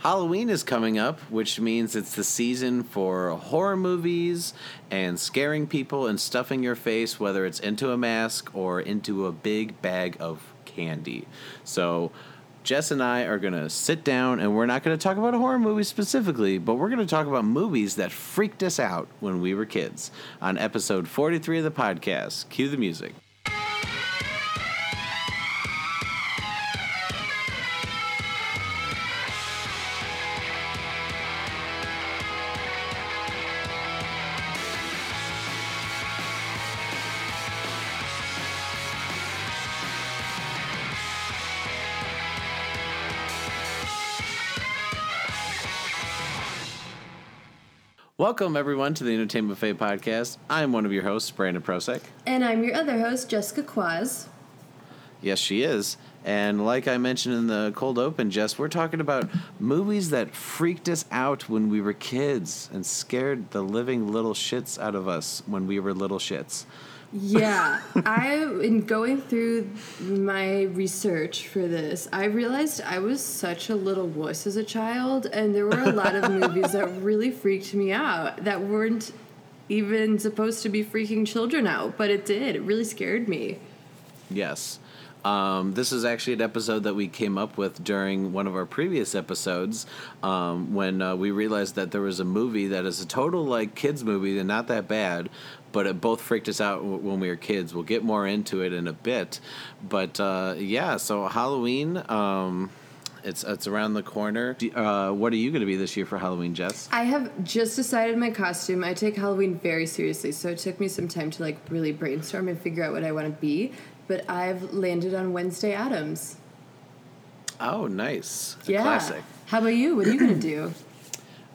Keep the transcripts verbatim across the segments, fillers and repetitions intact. Halloween is coming up, which means it's the season for horror movies and scaring people and stuffing your face, whether it's into a mask or into a big bag of candy. So Jess and I are going to sit down, and we're not going to talk about a horror movie specifically, but we're going to talk about movies that freaked us out when we were kids on episode forty-three of the podcast. Cue the music. Welcome, everyone, to the Entertainment Buffet Podcast. I'm one of your hosts, Brandon Prosek. And I'm your other host, Jessica Quaz. Yes, she is. And like I mentioned in the cold open, Jess, we're talking about movies that freaked us out when we were kids and scared the living little shits out of us when we were little shits. Yeah. I, in going through my research for this, I realized I was such a little wuss as a child, and there were a lot of movies that really freaked me out that weren't even supposed to be freaking children out, but it did. It really scared me. Yes. Um, this is actually an episode that we came up with during one of our previous episodes um, when uh, we realized that there was a movie that is a total, like, kids movie and not that bad, but it both freaked us out w- when we were kids. We'll get more into it in a bit. But, uh, yeah, so Halloween, um, it's it's around the corner. Do, uh, what are you going to be this year for Halloween, Jess? I have just decided my costume. I take Halloween very seriously, so it took me some time to, like, really brainstorm and figure out what I want to be. But I've landed on Wednesday Addams. Oh, nice. It's yeah. A classic. How about you? What are you going to do?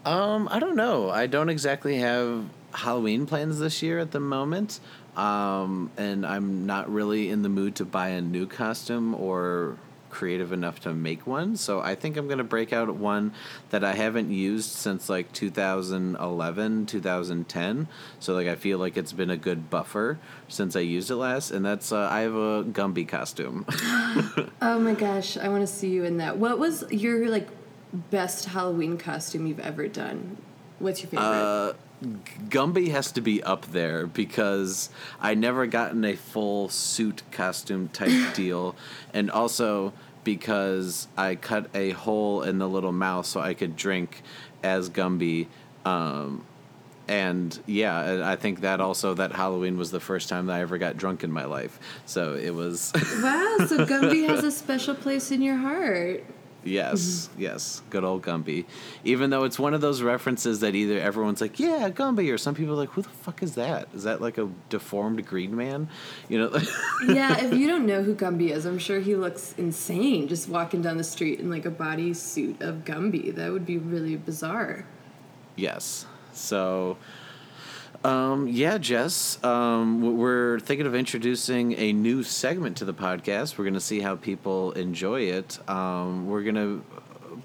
Um, I don't know. I don't exactly have Halloween plans this year at the moment. Um, and I'm not really in the mood to buy a new costume or creative enough to make one. So I think I'm going to break out one that I haven't used since like two thousand eleven, two thousand ten. So like I feel like it's been a good buffer since I used it last. And that's uh, I have a Gumby costume. Oh my gosh. I want to see you in that. What was your like best Halloween costume you've ever done? What's your favorite? Uh, Gumby has to be up there because I never gotten a full suit costume type deal. And also because I cut a hole in the little mouth so I could drink as Gumby. Um, and yeah, I think that also that Halloween was the first time that I ever got drunk in my life. So it was. Wow, so Gumby has a special place in your heart. Yes, mm-hmm. yes. Good old Gumby. Even though it's one of those references that either everyone's like, yeah, Gumby, or some people are like, who the fuck is that? Is that like a deformed green man? You know? Yeah, if you don't know who Gumby is, I'm sure he looks insane just walking down the street in like a bodysuit of Gumby. That would be really bizarre. Yes. So, um, yeah, Jess, um, we're thinking of introducing a new segment to the podcast. We're going to see how people enjoy it. Um, we're going to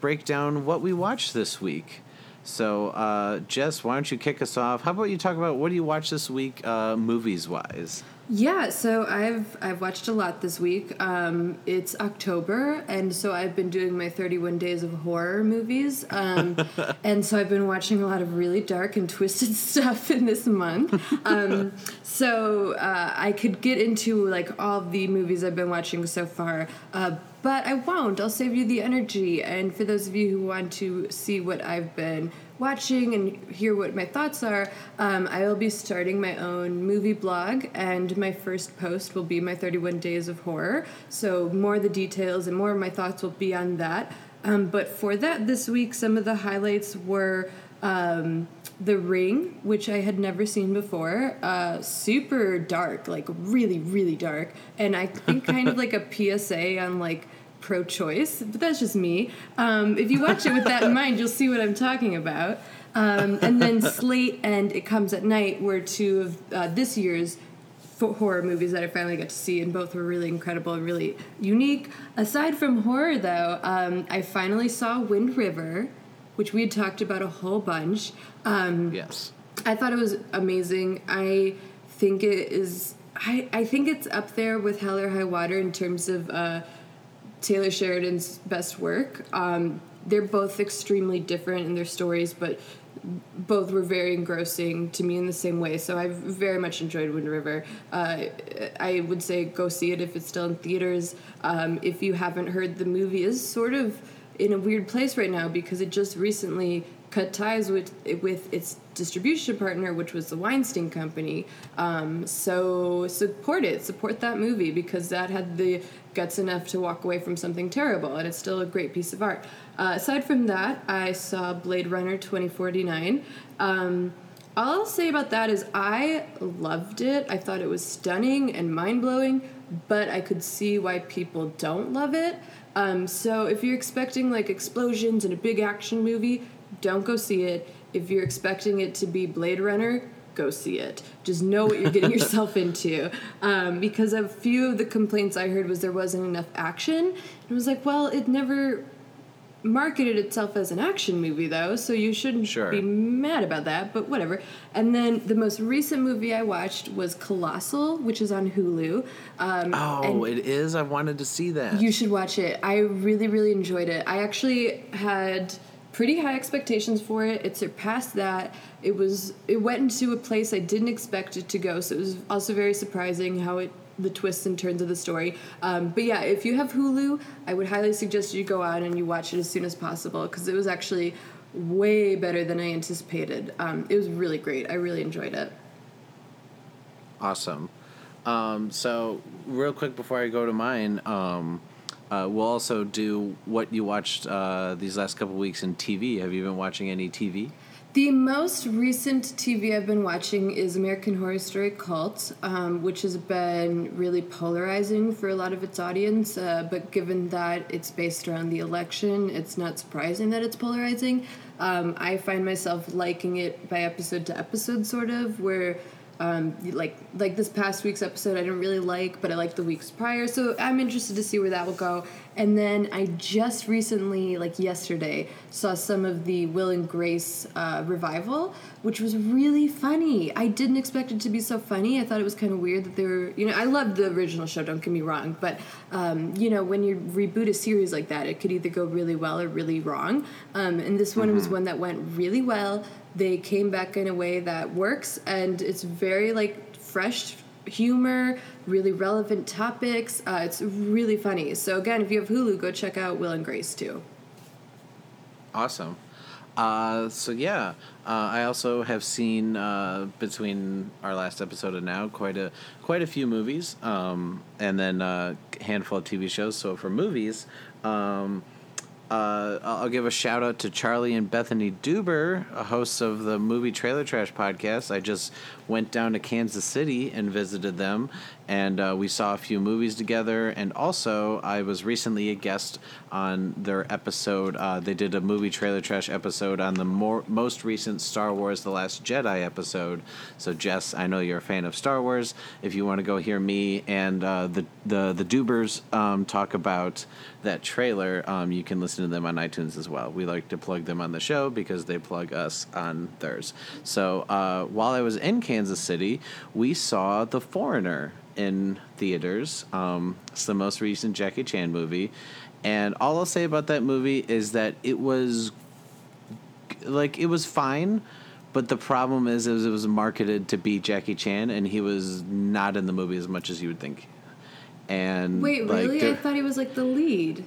break down what we watched this week. So, uh, Jess, why don't you kick us off? How about you talk about what do you watch this week, uh, movies-wise? Yeah, so I've I've watched a lot this week. Um, it's October, and so I've been doing my thirty-one days of horror movies. Um, and so I've been watching a lot of really dark and twisted stuff in this month. Um, so uh, I could get into like all the movies I've been watching so far, uh, but I won't. I'll save you the energy. And for those of you who want to see what I've been watching and hear what my thoughts are, um, I will be starting my own movie blog, and my first post will be my thirty-one Days of Horror. So more of the details and more of my thoughts will be on that. Um, but for that this week, some of the highlights were um, The Ring, which I had never seen before. Uh, super dark, like really, really dark. And I think kind of like a P S A on like pro-choice, but that's just me. Um, if you watch it with that in mind, you'll see what I'm talking about. Um, and then Slate and It Comes at Night were two of uh, this year's horror movies that I finally got to see, and both were really incredible and really unique. Aside from horror, though, um, I finally saw Wind River, which we had talked about a whole bunch. Um, yes. I thought it was amazing. I think it is... I, I think it's up there with Hell or High Water in terms of... Uh, Taylor Sheridan's best work. Um, they're both extremely different in their stories, but both were very engrossing to me in the same way. So I've very much enjoyed Wind River. Uh, I would say go see it if it's still in theaters. Um, if you haven't heard, the movie is sort of in a weird place right now because it just recently cut ties with with its distribution partner, which was the Weinstein Company. Um, so support it. Support that movie because that had the guts enough to walk away from something terrible, and it's still a great piece of art. Uh, aside from that, I saw Blade Runner twenty forty-nine. Um, all I'll say about that is I loved it. I thought it was stunning and mind-blowing, but I could see why people don't love it. Um, so if you're expecting, like, explosions and a big action movie, don't go see it. If you're expecting it to be Blade Runner, go see it. Just know what you're getting yourself into. Um, because a few of the complaints I heard was there wasn't enough action. And I was like, well, it never marketed itself as an action movie, though, so you shouldn't sure. be mad about that, but whatever. And then the most recent movie I watched was Colossal, which is on Hulu. Um, oh, it is? I wanted to see that. You should watch it. I really, really enjoyed it. I actually had pretty high expectations for it. It surpassed that. It was it went into a place I didn't expect it to go, so it was also very surprising how it the twists and turns of the story. Um, but yeah, if you have Hulu, I would highly suggest you go out and you watch it as soon as possible because it was actually way better than I anticipated. Um, it was really great. I really enjoyed it. Awesome. Um, so real quick before I go to mine, um, Uh, we'll also do what you watched uh, these last couple weeks in T V. Have you been watching any T V? The most recent T V I've been watching is American Horror Story Cult, um, which has been really polarizing for a lot of its audience. Uh, but given that it's based around the election, it's not surprising that it's polarizing. Um, I find myself liking it by episode to episode, sort of, where Um, like like this past week's episode I didn't really like, but I liked the weeks prior, so I'm interested to see where that will go. And then I just recently, like yesterday, saw some of the Will and Grace uh, revival, which was really funny. I didn't expect it to be so funny. I thought it was kind of weird that they were, you know, I loved the original show, don't get me wrong, but, um, you know, when you reboot a series like that, it could either go really well or really wrong, um, and this one mm-hmm. was one that went really well. They came back in a way that works, and it's very, like, fresh humor, really relevant topics. Uh, it's really funny. So, again, if you have Hulu, go check out Will and Grace, too. Awesome. Uh, so, yeah, uh, I also have seen, uh, between our last episode and now, quite a quite a few movies, um, and then a handful of T V shows. So, for movies, um Uh, I'll give a shout out to Charlie and Bethany Duber, hosts of the Movie Trailer Trash podcast. I just went down to Kansas City and visited them, and uh, we saw a few movies together. And also, I was recently a guest on their episode. Uh, they did a Movie Trailer Trash episode on the more, most recent Star Wars The Last Jedi episode. So, Jess, I know you're a fan of Star Wars. If you want to go hear me and uh, the, the, the Dubers um, talk about that trailer, um, you can listen to them on iTunes as well. We like to plug them on the show because they plug us on theirs. So uh, while I was in Kansas City, we saw The Foreigner in theaters. Um, it's the most recent Jackie Chan movie. And all I'll say about that movie is that it was, like, it was fine, but the problem is it was, it was marketed to be Jackie Chan, and he was not in the movie as much as you would think. And wait, like, really? I thought he was, like, the lead.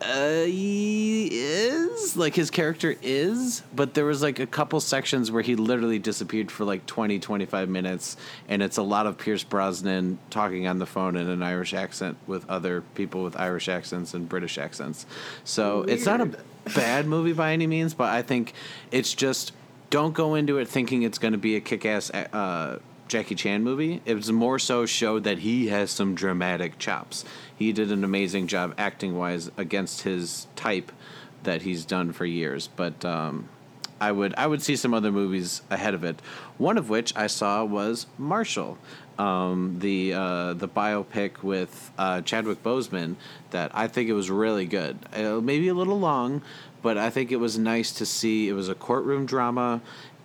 Uh, he is, like, his character is, but there was, like, a couple sections where he literally disappeared for, like, twenty, twenty-five minutes, and it's a lot of Pierce Brosnan talking on the phone in an Irish accent with other people with Irish accents and British accents. So weird. It's not a bad movie by any means, but I think it's just, don't go into it thinking it's going to be a kick-ass uh Jackie Chan movie. It was more so showed that he has some dramatic chops. He did an amazing job acting-wise against his type that he's done for years. But um, I would I would see some other movies ahead of it. One of which I saw was Marshall, um, the uh, the biopic with uh, Chadwick Boseman. That I think it was really good. Uh, maybe a little long, but I think it was nice to see. It was a courtroom drama.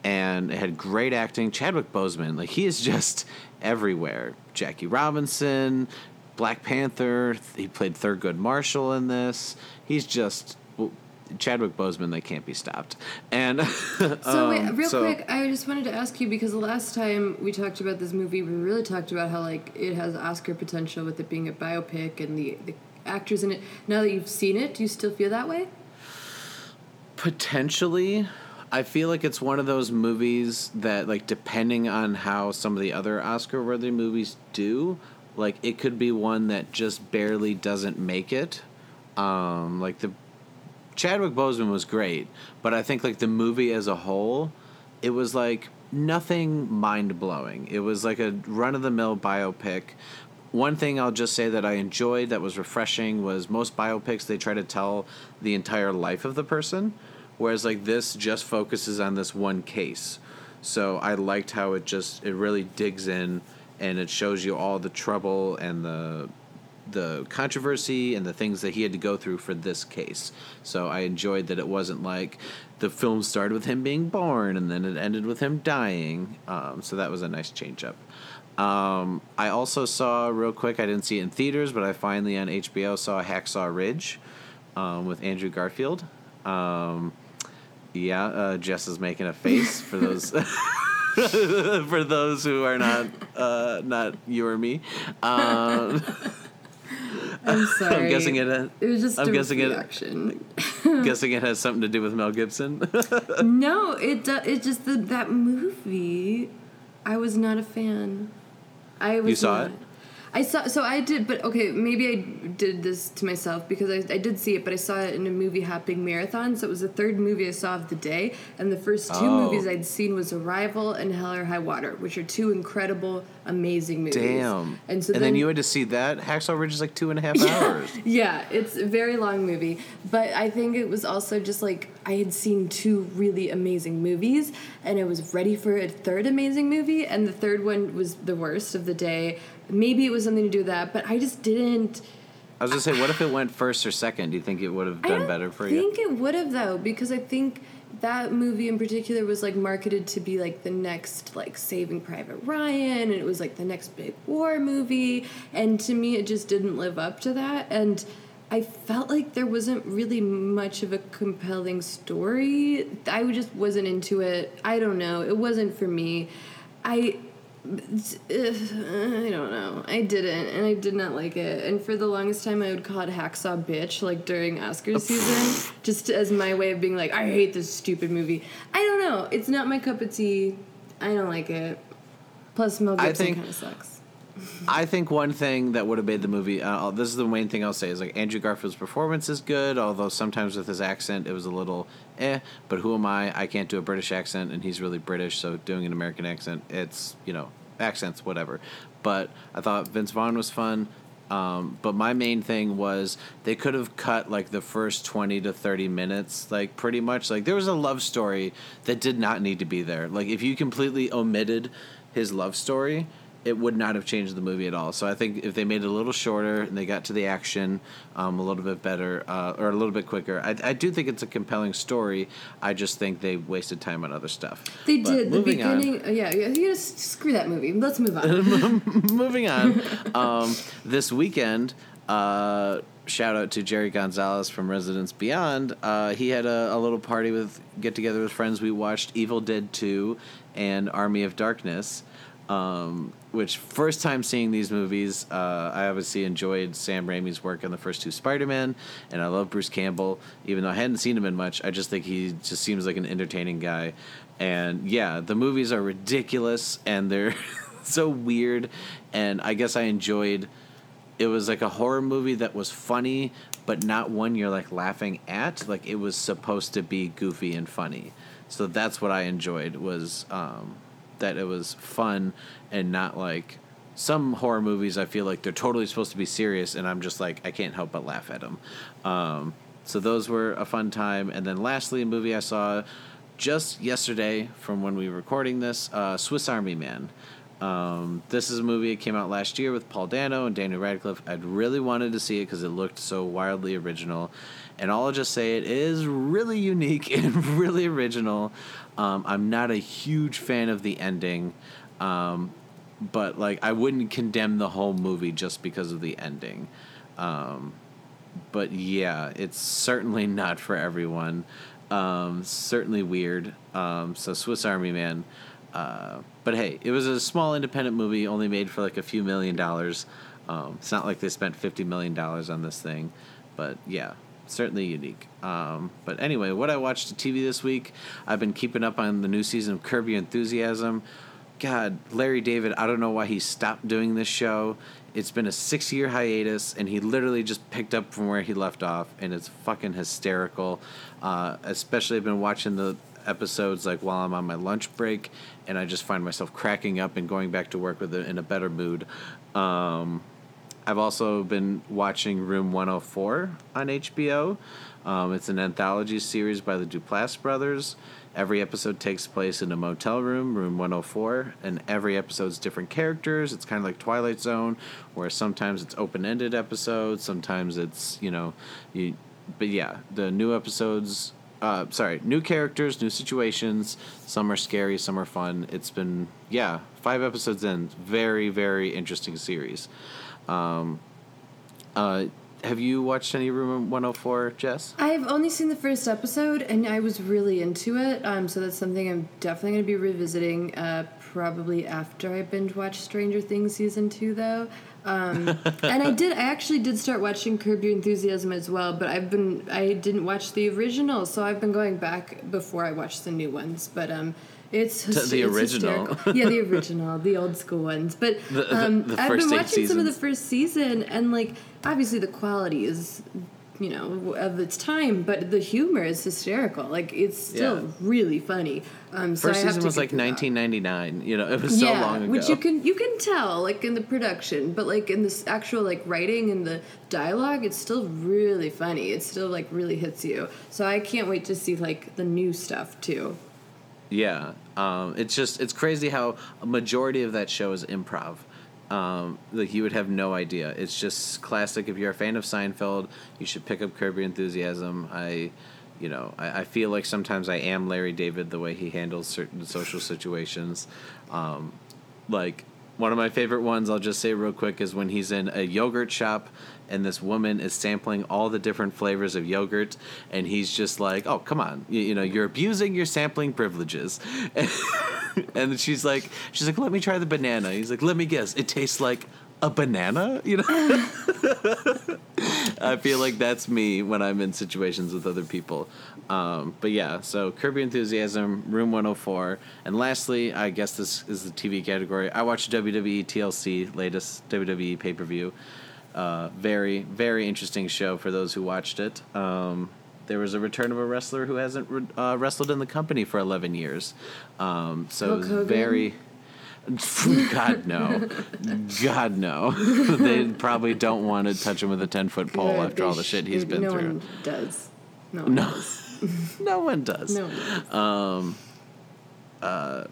And it had great acting. Chadwick Boseman, like, he is just everywhere. Jackie Robinson, Black Panther. He played Thurgood Marshall in this. He's just Chadwick Boseman, they can't be stopped. And um, so wait, real so, quick, I just wanted to ask you, because the last time we talked about this movie, we really talked about how like it has Oscar potential with it being a biopic and the, the actors in it. Now that you've seen it, do you still feel that way? Potentially. I feel like it's one of those movies that, like, depending on how some of the other Oscar-worthy movies do, like, it could be one that just barely doesn't make it. Um, like, the Chadwick Boseman was great, but I think, like, the movie as a whole, it was, like, nothing mind-blowing. It was, like, a run-of-the-mill biopic. One thing I'll just say that I enjoyed that was refreshing was most biopics, they try to tell the entire life of the person, whereas, like, this just focuses on this one case. So I liked how it just, it really digs in and it shows you all the trouble and the the controversy and the things that he had to go through for this case. So I enjoyed that it wasn't like the film started with him being born and then it ended with him dying. Um, so that was a nice change up. Um, I also saw, real quick, I didn't see it in theaters, but I finally on H B O saw Hacksaw Ridge um, with Andrew Garfield. Um, Yeah, uh, Jess is making a face for those for those who are not uh, not you or me. Um, I'm sorry. I'm guessing it. Uh, it was just I'm a guessing reaction. It, guessing it has something to do with Mel Gibson. No, it do, it just the, that movie. I was not a fan. I was. You saw not. it. I saw, so I did, but okay, maybe I did this to myself because I, I did see it, but I saw it in a movie hopping marathon, so it was the third movie I saw of the day, and the first two oh. movies I'd seen was Arrival and Hell or High Water, which are two incredible, amazing movies. Damn. And so and then, then you had to see that? Hacksaw Ridge is like two and a half yeah, hours. Yeah, it's a very long movie, but I think it was also just like I had seen two really amazing movies, and I was ready for a third amazing movie, and the third one was the worst of the day. Maybe it was something to do with that, but I just didn't. I was going to say, what if it went first or second? Do you think it would have done better for you? I think it would have, though, because I think that movie in particular was, like, marketed to be, like, the next, like, Saving Private Ryan, and it was, like, the next big war movie, and to me it just didn't live up to that, and I felt like there wasn't really much of a compelling story. I just wasn't into it. I don't know. It wasn't for me. I... I don't know. I didn't, and I did not like it. And for the longest time, I would call it Hacksaw Bitch, like during Oscar season, just as my way of being like, I hate this stupid movie. I don't know. It's not my cup of tea. I don't like it. Plus, Mel Gibson kind of sucks. I think one thing that would have made the movie, uh, this is the main thing I'll say, is like Andrew Garfield's performance is good, although sometimes with his accent it was a little eh, but who am I? I can't do a British accent, and he's really British, so doing an American accent, it's, you know, accents, whatever. But I thought Vince Vaughn was fun, um, but my main thing was they could have cut, like, the first twenty to thirty minutes, like, pretty much. Like, there was a love story that did not need to be there. Like, if you completely omitted his love story, it would not have changed the movie at all. So I think if they made it a little shorter and they got to the action um, a little bit better uh, or a little bit quicker, I, I do think it's a compelling story. I just think they wasted time on other stuff. They but did. The beginning, on, yeah, you just screw that movie. Let's move on. Moving on. Um, this weekend, uh, shout out to Jerry Gonzalez from Residence Beyond. Uh, he had a, a little party with get together with friends. We watched Evil Dead two and Army of Darkness. Um, which first time seeing these movies, uh, I obviously enjoyed Sam Raimi's work on the first two Spider-Man, and I love Bruce Campbell, even though I hadn't seen him in much. I just think he just seems like an entertaining guy. And yeah, the movies are ridiculous and they're so weird. And I guess I enjoyed, it was like a horror movie that was funny, but not one you're like laughing at. Like it was supposed to be goofy and funny. So that's what I enjoyed was, um, that it was fun and not like some horror movies I feel like they're totally supposed to be serious and I'm just like I can't help but laugh at them. Um, so those were a fun time. And then lastly, a movie I saw just yesterday from when we were recording this, uh, Swiss Army Man. Um, this is a movie that came out last year with Paul Dano and Daniel Radcliffe. I'd really wanted to see it because it looked so wildly original. And I'll just say it is really unique and really original. Um, I'm not a huge fan of the ending, um, but like I wouldn't condemn the whole movie just because of the ending. Um, But yeah, it's certainly not for everyone. Um, certainly weird. Um, so Swiss Army Man. Uh, but hey, it was a small independent movie, only made for like a few million dollars. Um, it's not like they spent fifty million dollars on this thing. But yeah, certainly unique. Um, but anyway, what I watched on T V this week, I've been keeping up on the new season of Curb Your Enthusiasm. God, Larry David, I don't know why he stopped doing this show. It's been a six-year hiatus, and he literally just picked up from where he left off, and it's fucking hysterical. Uh, especially I've been watching the episodes like while I'm on my lunch break, and I just find myself cracking up and going back to work with it in a better mood. Um, I've also been watching Room one oh four on H B O. Um, it's an anthology series by the Duplass brothers. Every episode takes place in a motel room, Room one oh four, and every episode's different characters. It's kind of like Twilight Zone, where sometimes it's open-ended episodes, sometimes it's, you know, you. But yeah, the new episodes, uh, sorry, new characters, new situations. Some are scary, some are fun. It's been, yeah, five episodes in. Very, very interesting series. Um, uh, have you watched any Room one oh four, Jess? I've only seen the first episode, and I was really into it, um, so that's something I'm definitely going to be revisiting, uh, probably after I binge-watch Stranger Things Season two, though. Um, and I did, I actually did start watching Curb Your Enthusiasm as well, but I've been, I didn't watch the original, so I've been going back before I watched the new ones, but, um... It's his- the original. It's yeah, the original, the old school ones. But um, the, the, the I've been watching seasons. some of the first season, and like obviously the quality is, you know, of its time, but the humor is hysterical. Like it's still yeah. really funny. Um, so first I have season to was like nineteen ninety-nine. You know, it was so yeah, long ago. Which you can you can tell like in the production, but like in this actual like writing and the dialogue, it's still really funny. It still like really hits you. So I can't wait to see like the new stuff too. Yeah, um, it's just, it's crazy how a majority of that show is improv. Um, like, you would have no idea. It's just classic. If you're a fan of Seinfeld, you should pick up Curb Your Enthusiasm. I, you know, I, I feel like sometimes I am Larry David, the way he handles certain social situations. Um, like, one of my favorite ones, I'll just say real quick, is when he's in a yogurt shop, and this woman is sampling all the different flavors of yogurt, and he's just like, oh, come on, you, you know, you're abusing your sampling privileges. And, and she's like, she's like, let me try the banana. He's like, let me guess, it tastes like a banana, you know? I feel like that's me when I'm in situations with other people. Um, but yeah, so Curb Your Enthusiasm, Room one oh four. And lastly, I guess this is the T V category. I watched W W E T L C, latest W W E pay-per-view. Uh, very, very interesting show for those who watched it. Um, there was a return of a wrestler who hasn't re- uh, wrestled in the company for eleven years. Um, so it was very... God, no. God, no. They probably don't want to touch him with a ten-foot pole God, after all the shit he's been no through. No one does. No one no. does. No one does. No one does. Um, uh...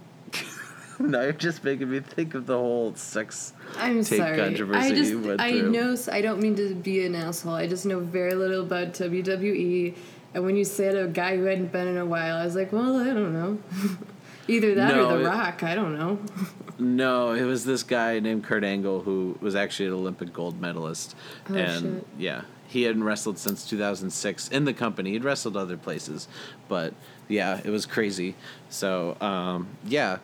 Now you're just making me think of the whole sex I'm tape sorry. controversy I just, you went I through. know, I don't mean to be an asshole. I just know very little about W W E. And when you said a guy who hadn't been in a while, I was like, well, I don't know. Either that no, or The it, Rock. I don't know. No, it was this guy named Kurt Angle who was actually an Olympic gold medalist. Oh, and shit. Yeah, he hadn't wrestled since two thousand six in the company. He'd wrestled other places. But yeah, it was crazy. So, um, yeah.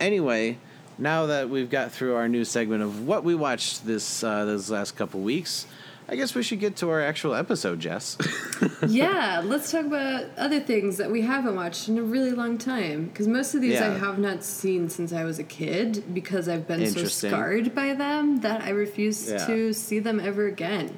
Anyway, now that we've got through our new segment of what we watched this uh, those last couple weeks, I guess we should get to our actual episode, Jess. Yeah, let's talk about other things that we haven't watched in a really long time. Because most of these yeah. I have not seen since I was a kid because I've been so scarred by them that I refuse yeah. to see them ever again.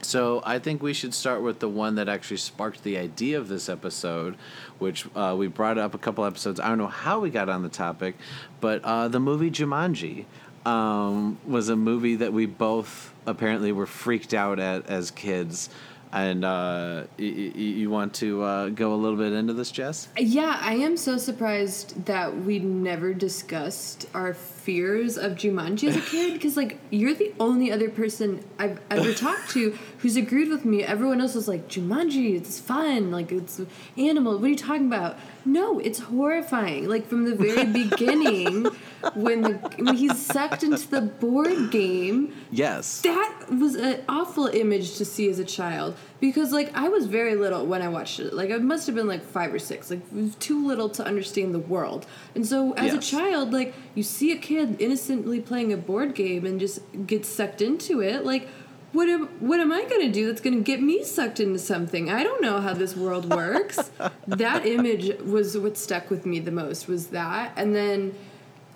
So I think we should start with the one that actually sparked the idea of this episode, which uh, we brought up a couple episodes. I don't know how we got on the topic, but uh, the movie Jumanji um, was a movie that we both apparently were freaked out at as kids. And uh, y- y- you want to uh, go a little bit into this, Jess? Yeah, I am so surprised that we never discussed our fears of Jumanji as a kid, because, like, you're the only other person I've ever talked to who's agreed with me. Everyone else was like, Jumanji, it's fun, like, it's animal, what are you talking about? No, it's horrifying. Like, from the very beginning, when the when he's sucked into the board game. Yes. That was an awful image to see as a child, because, like, I was very little when I watched it. Like, I must have been, like, five or six. Like, it was too little to understand the world. And so, as yes. a child, like, you see a kid innocently playing a board game and just gets sucked into it, like... What am, what am I going to do that's going to get me sucked into something? I don't know how this world works. That image was what stuck with me the most, was that. And then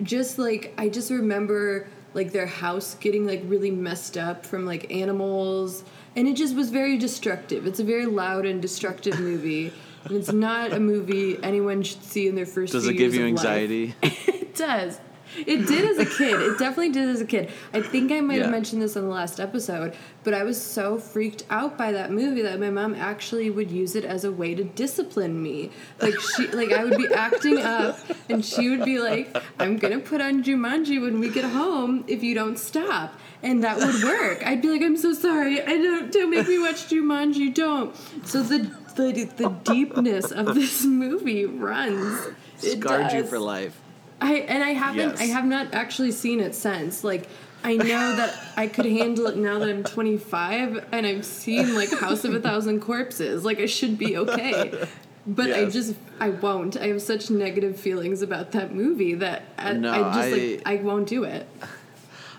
just, like, I just remember, like, their house getting, like, really messed up from, like, animals. And it just was very destructive. It's a very loud and destructive movie. And it's not a movie anyone should see in their first Does few years of life. Does it give you anxiety? It does. It did as a kid. It definitely did as a kid. I think I might yeah. have mentioned this on the last episode, but I was so freaked out by that movie that my mom actually would use it as a way to discipline me. Like, she, like I would be acting up, and she would be like, I'm going to put on Jumanji when we get home if you don't stop. And that would work. I'd be like, I'm so sorry. I don't, don't make me watch Jumanji. Don't. So the the, the deepness of this movie runs. It scarred does. You for life. I, and I haven't, yes. I have not actually seen it since. Like, I know that I could handle it now that I'm twenty-five and I've seen, like, House of a Thousand Corpses. Like, I should be okay. But yes. I just, I won't. I have such negative feelings about that movie that I, no, I just, I, like, I won't do it.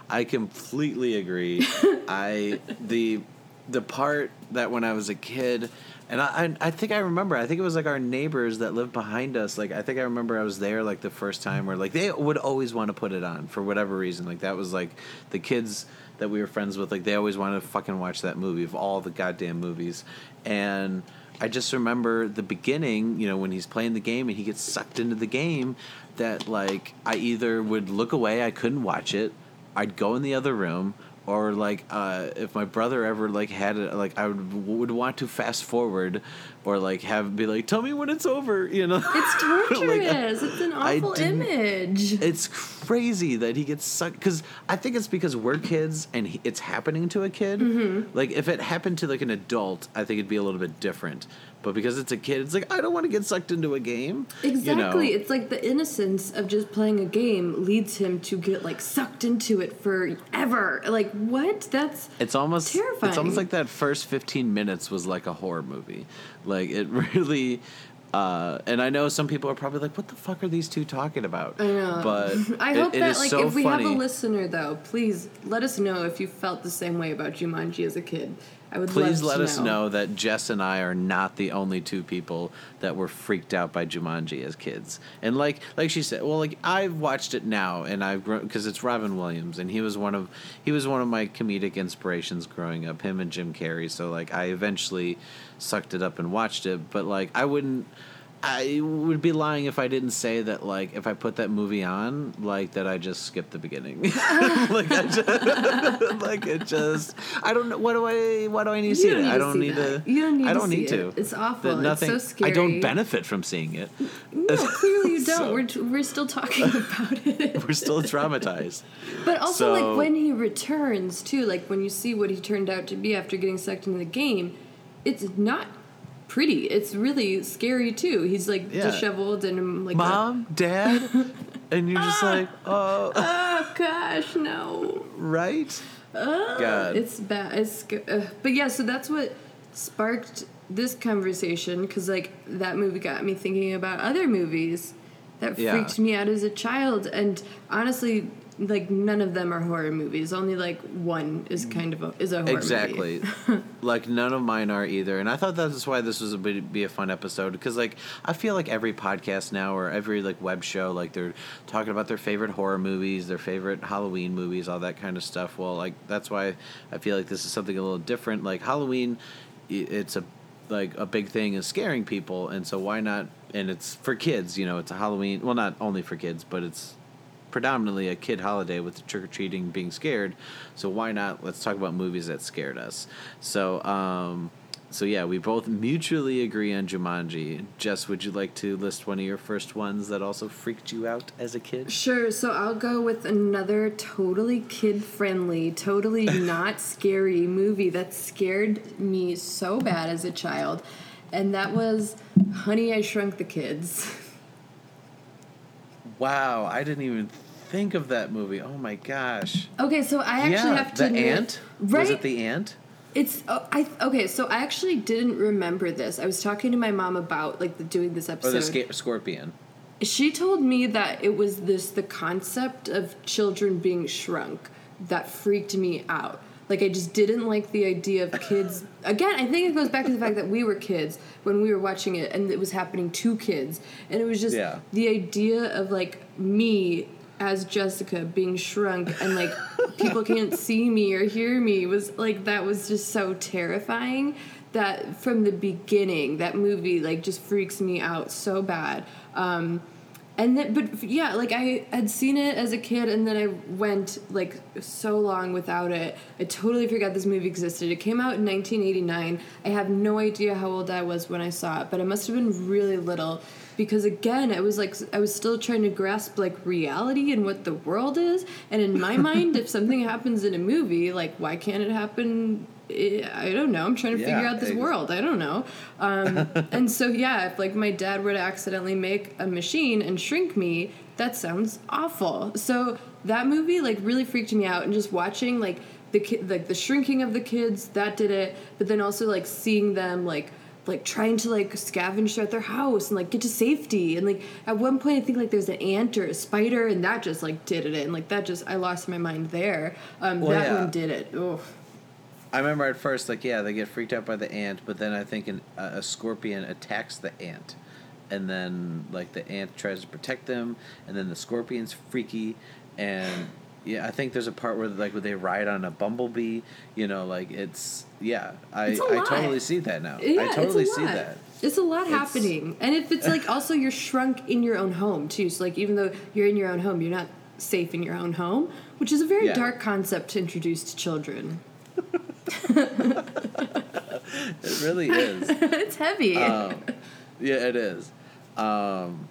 I completely agree. I, the, the part that when I was a kid... And I, I think I remember, I think it was, like, our neighbors that lived behind us. Like, I think I remember I was there, like, the first time where, like, they would always want to put it on for whatever reason. Like, that was, like, the kids that we were friends with, like, they always wanted to fucking watch that movie of all the goddamn movies. And I just remember the beginning, you know, when he's playing the game and he gets sucked into the game, that, like, I either would look away, I couldn't watch it, I'd go in the other room. Or, like, uh, if my brother ever, like, had it, like, I would, would want to fast forward or, like, have be like, tell me when it's over, you know? It's torturous. Like, it's an awful image. It's crazy that he gets sucked. Because I think it's because we're kids and he, it's happening to a kid. Mm-hmm. Like, if it happened to, like, an adult, I think it'd be a little bit different. But because it's a kid, it's like, I don't want to get sucked into a game. Exactly. You know? It's like the innocence of just playing a game leads him to get, like, sucked into it forever. Like, what? That's it's almost terrifying. It's almost like that first fifteen minutes was like a horror movie. Like, it really... Uh, and I know some people are probably like, what the fuck are these two talking about? I know. But I it, hope it that, like, so if we funny. Have a listener, though, please let us know if you felt the same way about Jumanji as a kid. I would please love let to us know. know that Jess and I are not the only two people that were freaked out by Jumanji as kids. And like like she said, well, like, I've watched it now, and I've grown, because it's Robin Williams, and he was one of he was one of my comedic inspirations growing up, him and Jim Carrey. So, like, I eventually sucked it up and watched it, but, like, I wouldn't. I would be lying if I didn't say that, like, if I put that movie on, like, that I just skipped the beginning. like, I just, like, it just, I don't know, what do I, why do I need to you see it? I don't need to, you don't need I don't to need to. It. It's awful, nothing, it's so scary. I don't benefit from seeing it. No, clearly you don't, so, we're, t- we're still talking about it. We're still traumatized. But also, so, like, when he returns, too, like, when you see what he turned out to be after getting sucked into the game, it's not pretty. It's really scary too. He's like yeah. disheveled and like mom, a- dad, and you're just like, oh, oh gosh, no, right? Oh, God, it's bad. It's uh, but yeah, so that's what sparked this conversation, because like that movie got me thinking about other movies that yeah. freaked me out as a child, and honestly, like none of them are horror movies. Only like one is kind of a, is a horror exactly. movie. Exactly. Like none of mine are either. And I thought that's why this was a be, be a fun episode, because like I feel like every podcast now or every like web show, like they're talking about their favorite horror movies, their favorite Halloween movies, all that kind of stuff. Well, like that's why I feel like this is something a little different. Like Halloween, it's a like a big thing is scaring people, and so why not? And it's for kids, you know. It's a Halloween. Well, not only for kids, but it's predominantly a kid holiday with the trick-or-treating, being scared, so why not? Let's talk about movies that scared us. So um So yeah, we both mutually agree on Jumanji. Jess, would you like to list one of your first ones that also freaked you out as a kid? Sure, so I'll go with another totally kid-friendly, totally not scary movie that scared me so bad as a child, and that was Honey, I Shrunk the Kids. Wow, I didn't even think of that movie. Oh my gosh. Okay, so I actually yeah, have to... the ant? Right? Was it the ant? It's oh, I okay. So I actually didn't remember this. I was talking to my mom about like the, doing this episode. Or the sca- scorpion. She told me that it was this the concept of children being shrunk that freaked me out. Like I just didn't like the idea of kids. Again, I think it goes back to the fact that we were kids when we were watching it, and it was happening to kids, and it was just yeah. the idea of like me as Jessica being shrunk and like people can't see me or hear me was like, that was just so terrifying that from the beginning that movie like just freaks me out so bad. Um, and then, but yeah, like I had seen it as a kid and then I went like so long without it. I totally forgot this movie existed. It came out in nineteen eighty-nine. I have no idea how old I was when I saw it, but I must have been really little. Because again, I was like, I was still trying to grasp like reality and what the world is. And in my mind, if something happens in a movie, like why can't it happen? I don't know. I'm trying to yeah, figure out this I, world. I don't know. Um, and so yeah, if like my dad were to accidentally make a machine and shrink me, that sounds awful. So that movie like really freaked me out. And just watching like the ki- like the shrinking of the kids, that did it. But then also like seeing them like. like, trying to, like, scavenge throughout their house and, like, get to safety. And, like, at one point, I think, like, there's an ant or a spider, and that just, like, did it. And, like, that just, I lost my mind there. Um, well, that yeah. one did it. Ugh. I remember at first, like, yeah, they get freaked out by the ant, but then I think an, uh, a scorpion attacks the ant. And then, like, the ant tries to protect them, and then the scorpion's freaky, and... yeah, I think there's a part where like where they ride on a bumblebee, you know, like it's yeah. I it's I totally see that now. Yeah, I totally see that. It's a lot it's, happening. And if it's like also you're shrunk in your own home too. So like even though you're in your own home, you're not safe in your own home, which is a very yeah. dark concept to introduce to children. It really is. It's heavy. Um, yeah, it is. Um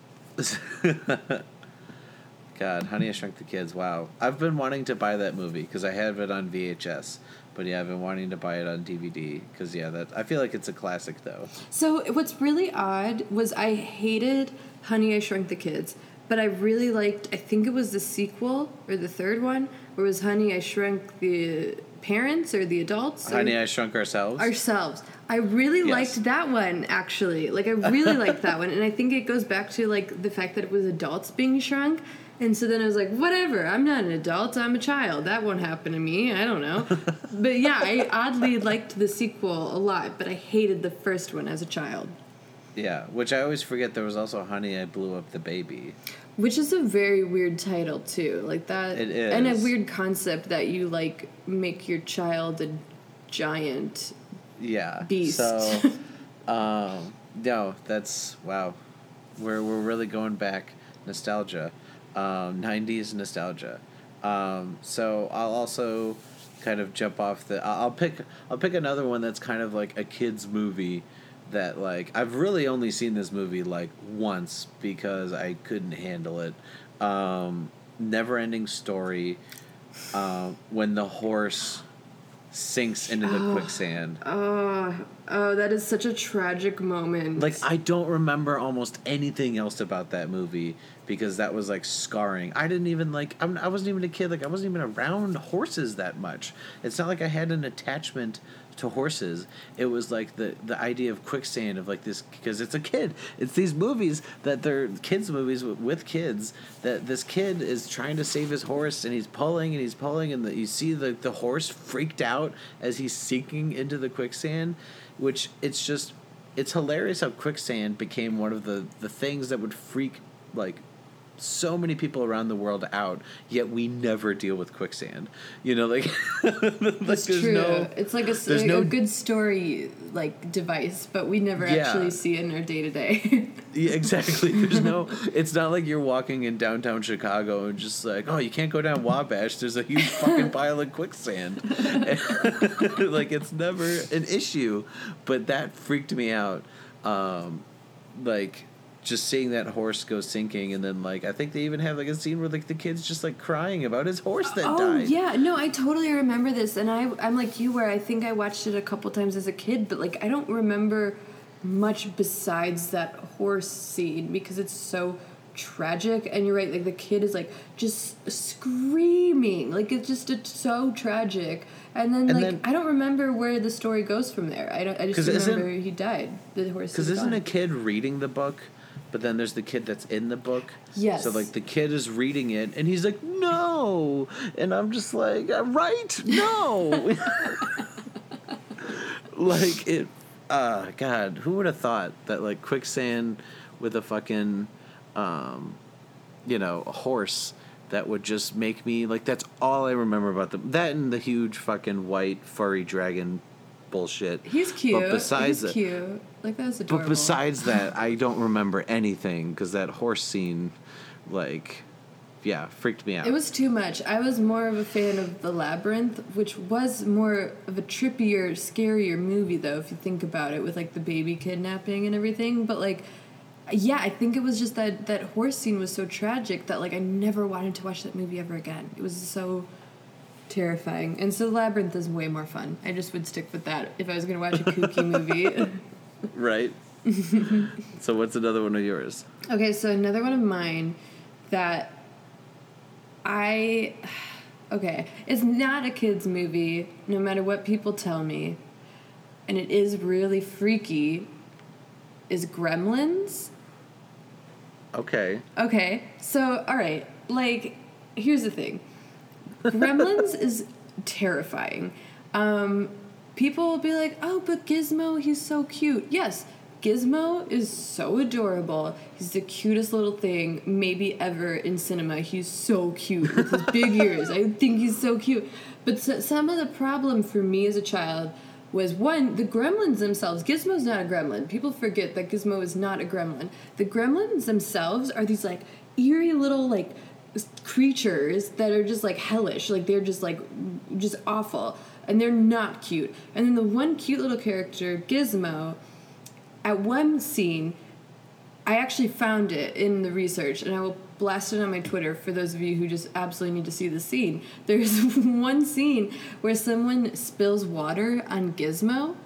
God, Honey, I Shrunk the Kids. Wow. I've been wanting to buy that movie because I have it on V H S. But, yeah, I've been wanting to buy it on D V D because, yeah, that I feel like it's a classic, though. So what's really odd was I hated Honey, I Shrunk the Kids, but I really liked, I think it was the sequel or the third one, where it was Honey, I Shrunk the Parents or the Adults. Honey, I Shrunk Ourselves. Ourselves. I really yes. liked that one, actually. Like, I really liked that one. And I think it goes back to, like, the fact that it was adults being shrunk. And so then I was like, whatever, I'm not an adult, I'm a child. That won't happen to me, I don't know. But yeah, I oddly liked the sequel a lot, but I hated the first one as a child. Yeah, which I always forget there was also Honey, I Blew Up the Baby. Which is a very weird title, too. Like that, it is. And a weird concept that you, like, make your child a giant yeah. beast. So, um, no, that's, wow. We're, we're really going back. Nostalgia. Um, nineties nostalgia. Um, so I'll also kind of jump off the. I'll pick. I'll pick another one that's kind of like a kids movie that like I've really only seen this movie like once because I couldn't handle it. Um, Never-ending Story. Uh, when the horse sinks into the oh, quicksand. Oh, oh, that is such a tragic moment. Like I don't remember almost anything else about that movie because that was like scarring. I didn't even like. I'm, I wasn't even a kid. Like I wasn't even around horses that much. It's not like I had an attachment to horses. It was like the the idea of quicksand of like this because it's a kid. It's these movies that they're kids movies with, with kids that this kid is trying to save his horse and he's pulling and he's pulling and the, you see the the horse freaked out as he's sinking into the quicksand. Which it's just, it's hilarious how quicksand became one of the, the things that would freak, like, so many people around the world out, yet we never deal with quicksand. You know, like, like there's true. no. It's like a, like no, a good story like device, but we never yeah. actually see it in our day to day. Exactly. There's no. It's not like you're walking in downtown Chicago and just like, oh, you can't go down Wabash. There's a huge fucking pile of quicksand. And, like, it's never an issue, but that freaked me out. Um, like. Just seeing that horse go sinking, and then, like, I think they even have, like, a scene where, like, the kid's just, like, crying about his horse that oh, died. Oh, yeah. No, I totally remember this, and I, I'm like you, where I think I watched it a couple times as a kid, but, like, I don't remember much besides that horse scene because it's so tragic, and you're right, like, the kid is, like, just screaming. Like, it's just it's so tragic. And then, and like, then, I don't remember where the story goes from there. I, don't, I just remember he died. The horse Because isn't gone. A kid reading the book? But then there's the kid that's in the book. Yes. So, like, the kid is reading it, and he's like, no! And I'm just like, right? No! Like, it... Uh, God, who would have thought that, like, quicksand with a fucking, um, you know, a horse that would just make me... Like, that's all I remember about them. That and the huge fucking white furry dragon bullshit. He's cute. But besides He's that, cute. Like, that was adorable. But besides that, I don't remember anything because that horse scene, like, yeah, freaked me out. It was too much. I was more of a fan of The Labyrinth, which was more of a trippier, scarier movie, though, if you think about it, with, like, the baby kidnapping and everything. But, like, yeah, I think it was just that that horse scene was so tragic that, like, I never wanted to watch that movie ever again. It was so... terrifying. And so Labyrinth is way more fun. I just would stick with that if I was going to watch a kooky movie. Right. So what's another one of yours? Okay, so another one of mine that I... Okay, it's not a kid's movie, no matter what people tell me, and it is really freaky, is Gremlins. Okay. Okay, so, all right, like, here's the thing. Gremlins is terrifying. Um, people will be like, oh, but Gizmo, he's so cute. Yes, Gizmo is so adorable. He's the cutest little thing maybe ever in cinema. He's so cute with his big ears. I think he's so cute. But so, some of the problem for me as a child was, one, the gremlins themselves. Gizmo's not a gremlin. People forget that Gizmo is not a gremlin. The gremlins themselves are these, like, eerie little, like, creatures that are just, like, hellish. Like, they're just, like, just awful. And they're not cute. And then the one cute little character, Gizmo, at one scene, I actually found it in the research, and I will blast it on my Twitter for those of you who just absolutely need to see the scene. There's one scene where someone spills water on Gizmo,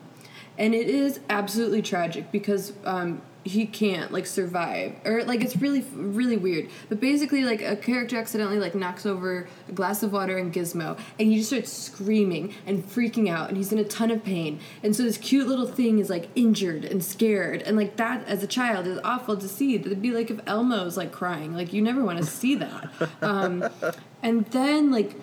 and it is absolutely tragic because, um... he can't, like, survive. Or, like, it's really, really weird. But basically, like, a character accidentally, like, knocks over a glass of water and Gizmo, and he just starts screaming and freaking out, and he's in a ton of pain. And so this cute little thing is, like, injured and scared. And, like, that, as a child, is awful to see. It'd be like if Elmo's, like, crying. Like, you never want to see that. Um, and then, like,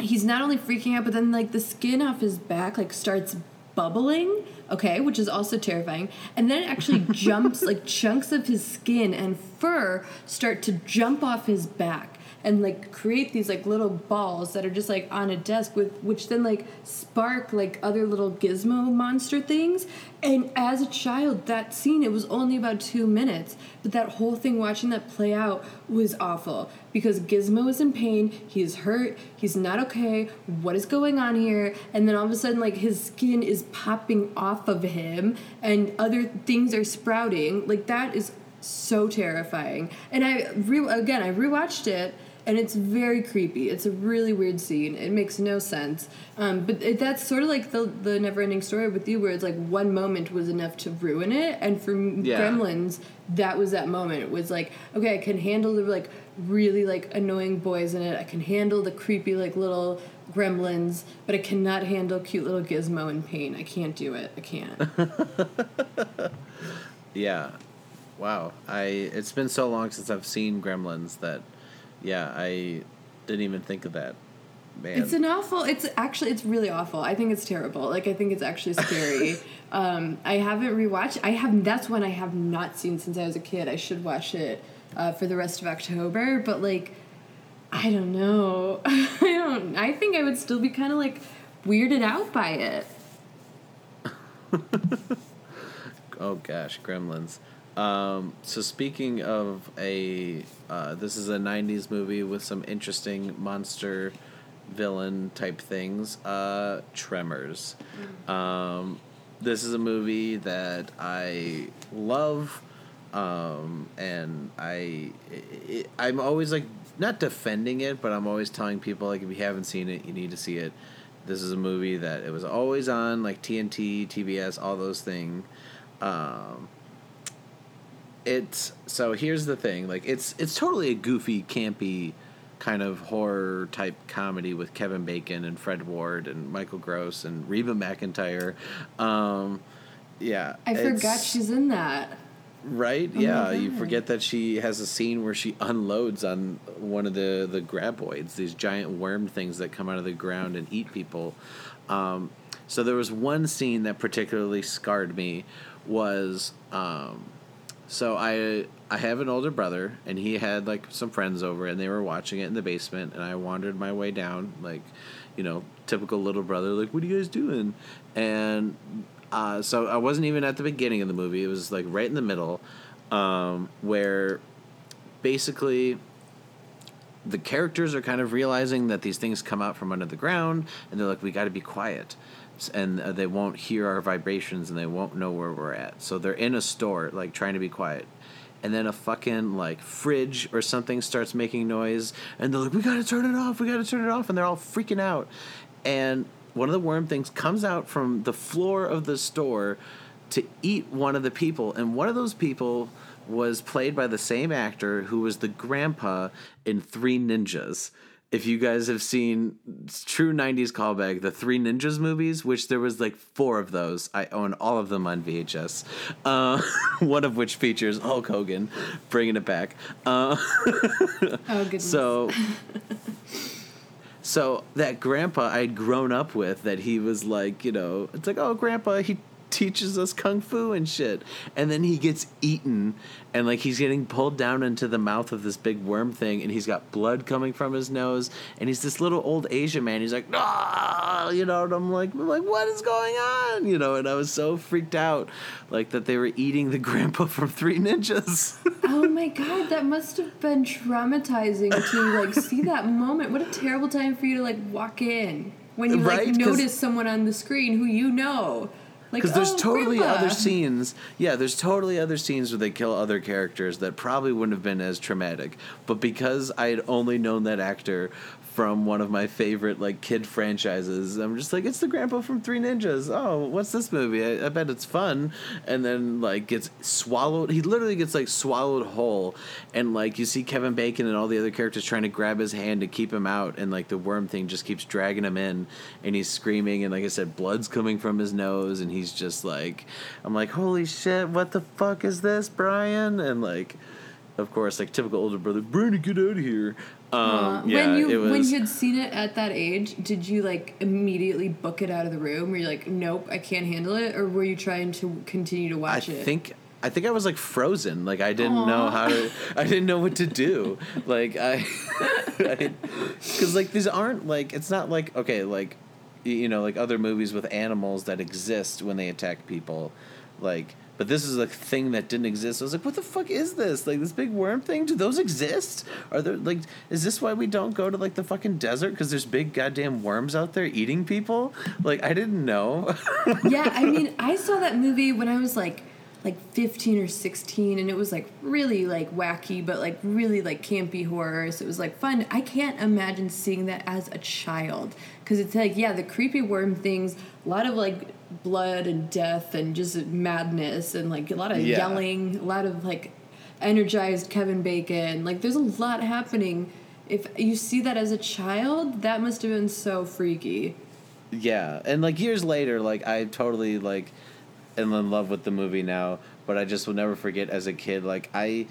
he's not only freaking out, but then, like, the skin off his back, like, starts bubbling, okay, which is also terrifying. And then it actually jumps, like, chunks of his skin and fur start to jump off his back and, like, create these, like, little balls that are just, like, on a desk, with which then, like, spark, like, other little Gizmo monster things. And as a child, that scene, it was only about two minutes, but that whole thing, watching that play out, was awful because Gizmo is in pain, he's hurt, he's not okay, what is going on here? And then all of a sudden, like, his skin is popping off of him and other things are sprouting. Like, that is so terrifying. And I, re- again, I rewatched it, and it's very creepy. It's a really weird scene. It makes no sense. Um, but it, that's sort of like the the Never-ending Story with you, where it's like one moment was enough to ruin it. And for yeah. Gremlins, that was that moment. It was like, okay, I can handle the, like, really, like, annoying boys in it. I can handle the creepy, like, little gremlins, but I cannot handle cute little Gizmo in pain. I can't do it. I can't. Yeah. Wow. I. It's been so long since I've seen Gremlins that... Yeah, I didn't even think of that. man. It's an awful, it's actually, it's really awful. I think it's terrible. Like, I think it's actually scary. um, I haven't rewatched, I have, that's one I have not seen since I was a kid. I should watch it uh, for the rest of October, but, like, I don't know. I don't, I think I would still be kind of, like, weirded out by it. Oh, gosh, Gremlins. Um, so speaking of a, uh, this is a nineties movie with some interesting monster villain type things, uh, Tremors. Um, this is a movie that I love, um, and I, it, I'm always, like, not defending it, but I'm always telling people, like, if you haven't seen it, you need to see it. This is a movie that it was always on, like, T N T, T B S, all those things. Um, It's so here's the thing, like it's it's totally a goofy, campy kind of horror type comedy with Kevin Bacon and Fred Ward and Michael Gross and Reba McEntire. Um, yeah, I forgot she's in that. Right? Oh yeah, you forget that she has a scene where she unloads on one of the the graboids, these giant worm things that come out of the ground and eat people. Um, so there was one scene that particularly scarred me was. Um, So I I have an older brother, and he had, like, some friends over, and they were watching it in the basement, and I wandered my way down, like, you know, typical little brother, like, what are you guys doing? And uh, so I wasn't even at the beginning of the movie. It was, like, right in the middle, um, where basically the characters are kind of realizing that these things come out from under the ground, and they're like, we got to be quiet. And they won't hear our vibrations, and they won't know where we're at. So they're in a store, like, trying to be quiet. And then a fucking, like, fridge or something starts making noise. And they're like, we got to turn it off. We got to turn it off. And they're all freaking out. And one of the worm things comes out from the floor of the store to eat one of the people. And one of those people was played by the same actor who was the grandpa in Three Ninjas. If you guys have seen true nineties callback, the Three Ninjas movies, which there was like four of those. I own all of them on V H S, uh, one of which features Hulk Hogan, bringing it back. Uh, oh, goodness. So, so that grandpa I'd grown up with that he was like, you know, it's like, oh, grandpa, he teaches us kung fu and shit. And then he gets eaten, and like he's getting pulled down into the mouth of this big worm thing, and he's got blood coming from his nose, and he's this little old Asian man. He's like, ah, you know, and I'm like, I'm like, what is going on? You know, and I was so freaked out, like, that they were eating the grandpa from Three Ninjas. Oh my god, that must have been traumatizing to like see that moment. What a terrible time for you to like walk in when you like right? notice someone on the screen who you know. Because like, there's oh, totally Grandpa. other scenes. Yeah, there's totally other scenes where they kill other characters that probably wouldn't have been as traumatic. But because I had only known that actor from one of my favorite, like, kid franchises, I'm just like, it's the grandpa from Three Ninjas. Oh, what's this movie? I, I bet it's fun. And then, like, gets swallowed. He literally gets, like, swallowed whole. And, like, you see Kevin Bacon and all the other characters trying to grab his hand to keep him out. And, like, the worm thing just keeps dragging him in. And he's screaming. And, like I said, blood's coming from his nose. And he He's just like, I'm like, holy shit, what the fuck is this, Brian? And like, of course, like typical older brother, Brian, get out of here. Um, yeah, when you it was... when you'd seen it at that age, did you like immediately book it out of the room? Were you like, nope, I can't handle it, or were you trying to continue to watch I it? I think I think I was like frozen, like I didn't Aww. know how to, I didn't know what to do, like I, because like these aren't like it's not like okay like. You know, like other movies with animals that exist when they attack people, like. But this is a thing that didn't exist. I was like, what the fuck is this? Like this big worm thing? Do those exist? Are there like? Is this why we don't go to like the fucking desert? Because there's big goddamn worms out there eating people. Like I didn't know. Yeah, I mean, I saw that movie when I was like, like fifteen or sixteen, and it was like really like wacky, but like really like campy horror. So it was like fun. I can't imagine seeing that as a child. Because it's like, yeah, the creepy worm things, a lot of, like, blood and death and just madness and, like, a lot of yeah. yelling, a lot of, like, energized Kevin Bacon. Like, there's a lot happening. If you see that as a child, that must have been so freaky. Yeah. And, like, years later, like, I totally, like, am in love with the movie now. But I just will never forget as a kid, like, I...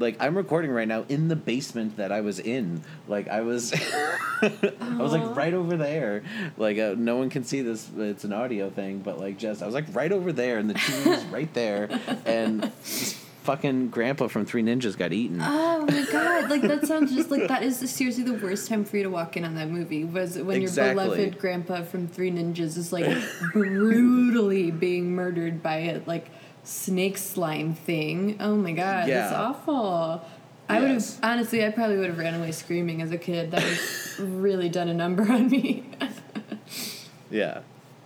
like, I'm recording right now in the basement that I was in. Like, I was, I was, like, right over there. Like, uh, no one can see this. It's an audio thing. But, like, just, I was, like, right over there. And the tree was right there. And this fucking grandpa from Three Ninjas got eaten. Oh, my God. Like, that sounds just, like, that is seriously the worst time for you to walk in on that movie. Was when exactly. your beloved grandpa from Three Ninjas is, like, brutally being murdered by it, like... snake slime thing. Oh my God, yeah. That's awful. I yes. would have honestly I probably would have ran away screaming as a kid. That was really done a number on me. Yeah.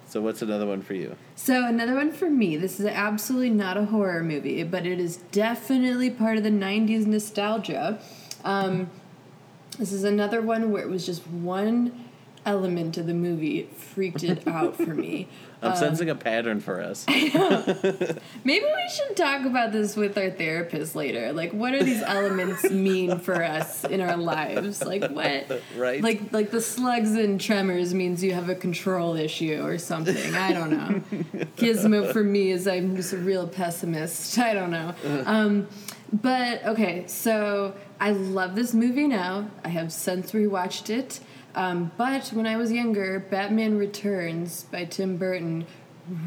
So what's another one for you? So another one for me. This is absolutely not a horror movie, but it is definitely part of the nineties nostalgia. Um, this is another one where it was just one element of the movie freaked it out for me. I'm um, sensing a pattern for us. I know. Maybe we should talk about this with our therapist later. Like, what do these elements mean for us in our lives? Like, what? Right. Like, like the slugs in Tremors means you have a control issue or something. I don't know. Gizmo for me is I'm just a real pessimist. I don't know. Um, but, okay, so I love this movie now. I have since rewatched it. Um, but when I was younger, Batman Returns by Tim Burton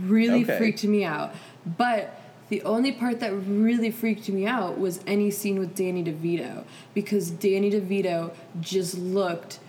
really okay. freaked me out. But the only part that really freaked me out was any scene with Danny DeVito, because Danny DeVito just looked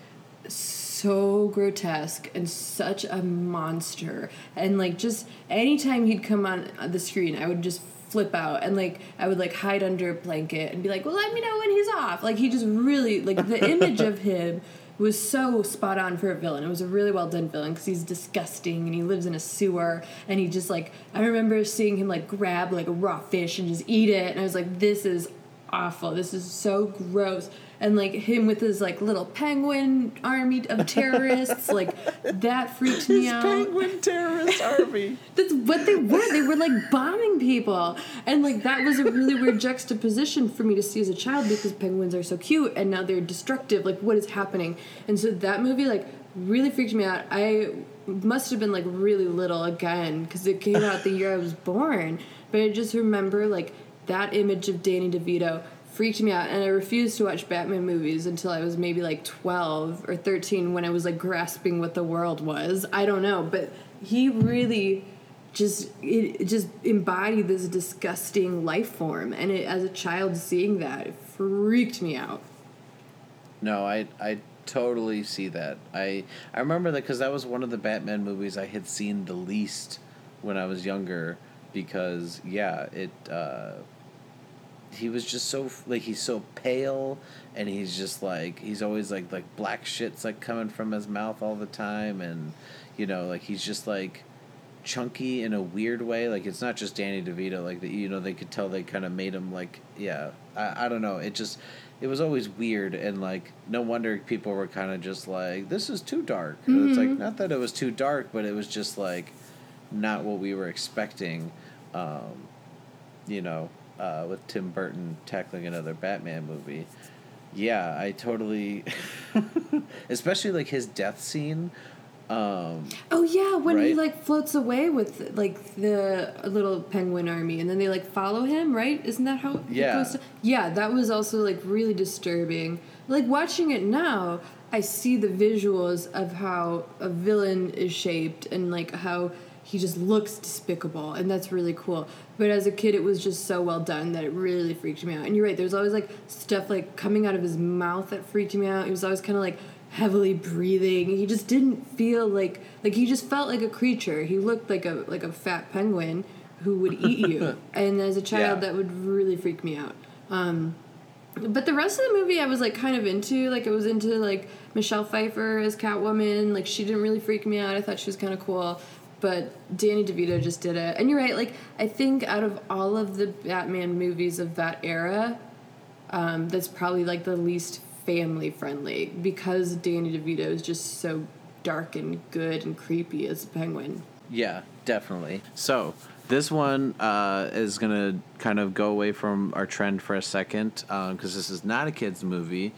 so grotesque and such a monster. And, like, just anytime he'd come on the screen, I would just flip out, and, like, I would, like, hide under a blanket and be like, well, let me know when he's off. Like, he just really, like, the image of him... was so spot on for a villain. It was a really well-done villain because he's disgusting and he lives in a sewer and he just, like... I remember seeing him, like, grab, like, a raw fish and just eat it. And I was like, this is awful. This is so gross. And, like, him with his, like, little penguin army of terrorists. Like, that freaked me his out. His penguin terrorist army. That's what they were. They were, like, bombing people. And, like, that was a really weird juxtaposition for me to see as a child because penguins are so cute and now they're destructive. Like, what is happening? And so that movie, like, really freaked me out. I must have been, like, really little again because it came out the year I was born. But I just remember, like, that image of Danny DeVito... freaked me out, and I refused to watch Batman movies until I was maybe, like, twelve or thirteen when I was, like, grasping what the world was. I don't know, but he really just it just embodied this disgusting life form, and it, as a child seeing that, it freaked me out. No, I I totally see that. I, I remember that because that was one of the Batman movies I had seen the least when I was younger because, yeah, it... Uh, he was just so, like, he's so pale, and he's just, like, he's always, like, like black shit's, like, coming from his mouth all the time, and, you know, like, he's just, like, chunky in a weird way. Like, it's not just Danny DeVito, like, the, you know, they could tell they kind of made him, like, yeah, I, I don't know, it just, it was always weird, and, like, no wonder people were kind of just, like, this is too dark. Mm-hmm. It's, like, not that it was too dark, but it was just, like, not what we were expecting, um, you know. Uh, with Tim Burton tackling another Batman movie. Yeah, I totally... Especially, like, his death scene. Um, oh, yeah, when right? he, like, floats away with, like, the little penguin army, and then they, like, follow him, right? Isn't that how yeah. it goes? To- yeah, that was also, like, really disturbing. Like, watching it now, I see the visuals of how a villain is shaped and, like, how... he just looks despicable, and that's really cool. But as a kid, it was just so well done that it really freaked me out. And you're right, there's always, like, stuff, like, coming out of his mouth that freaked me out. He was always kind of, like, heavily breathing. He just didn't feel like... Like, he just felt like a creature. He looked like a like a fat penguin who would eat you. And as a child, yeah. that would really freak me out. Um, but the rest of the movie I was, like, kind of into. Like, I was into, like, Michelle Pfeiffer as Catwoman. Like, she didn't really freak me out. I thought she was kind of cool. But Danny DeVito just did it. And you're right, like, I think out of all of the Batman movies of that era, um, that's probably, like, the least family-friendly because Danny DeVito is just so dark and good and creepy as a penguin. Yeah, definitely. So this one uh, is going to kind of go away from our trend for a second because um, this is not a kid's movie,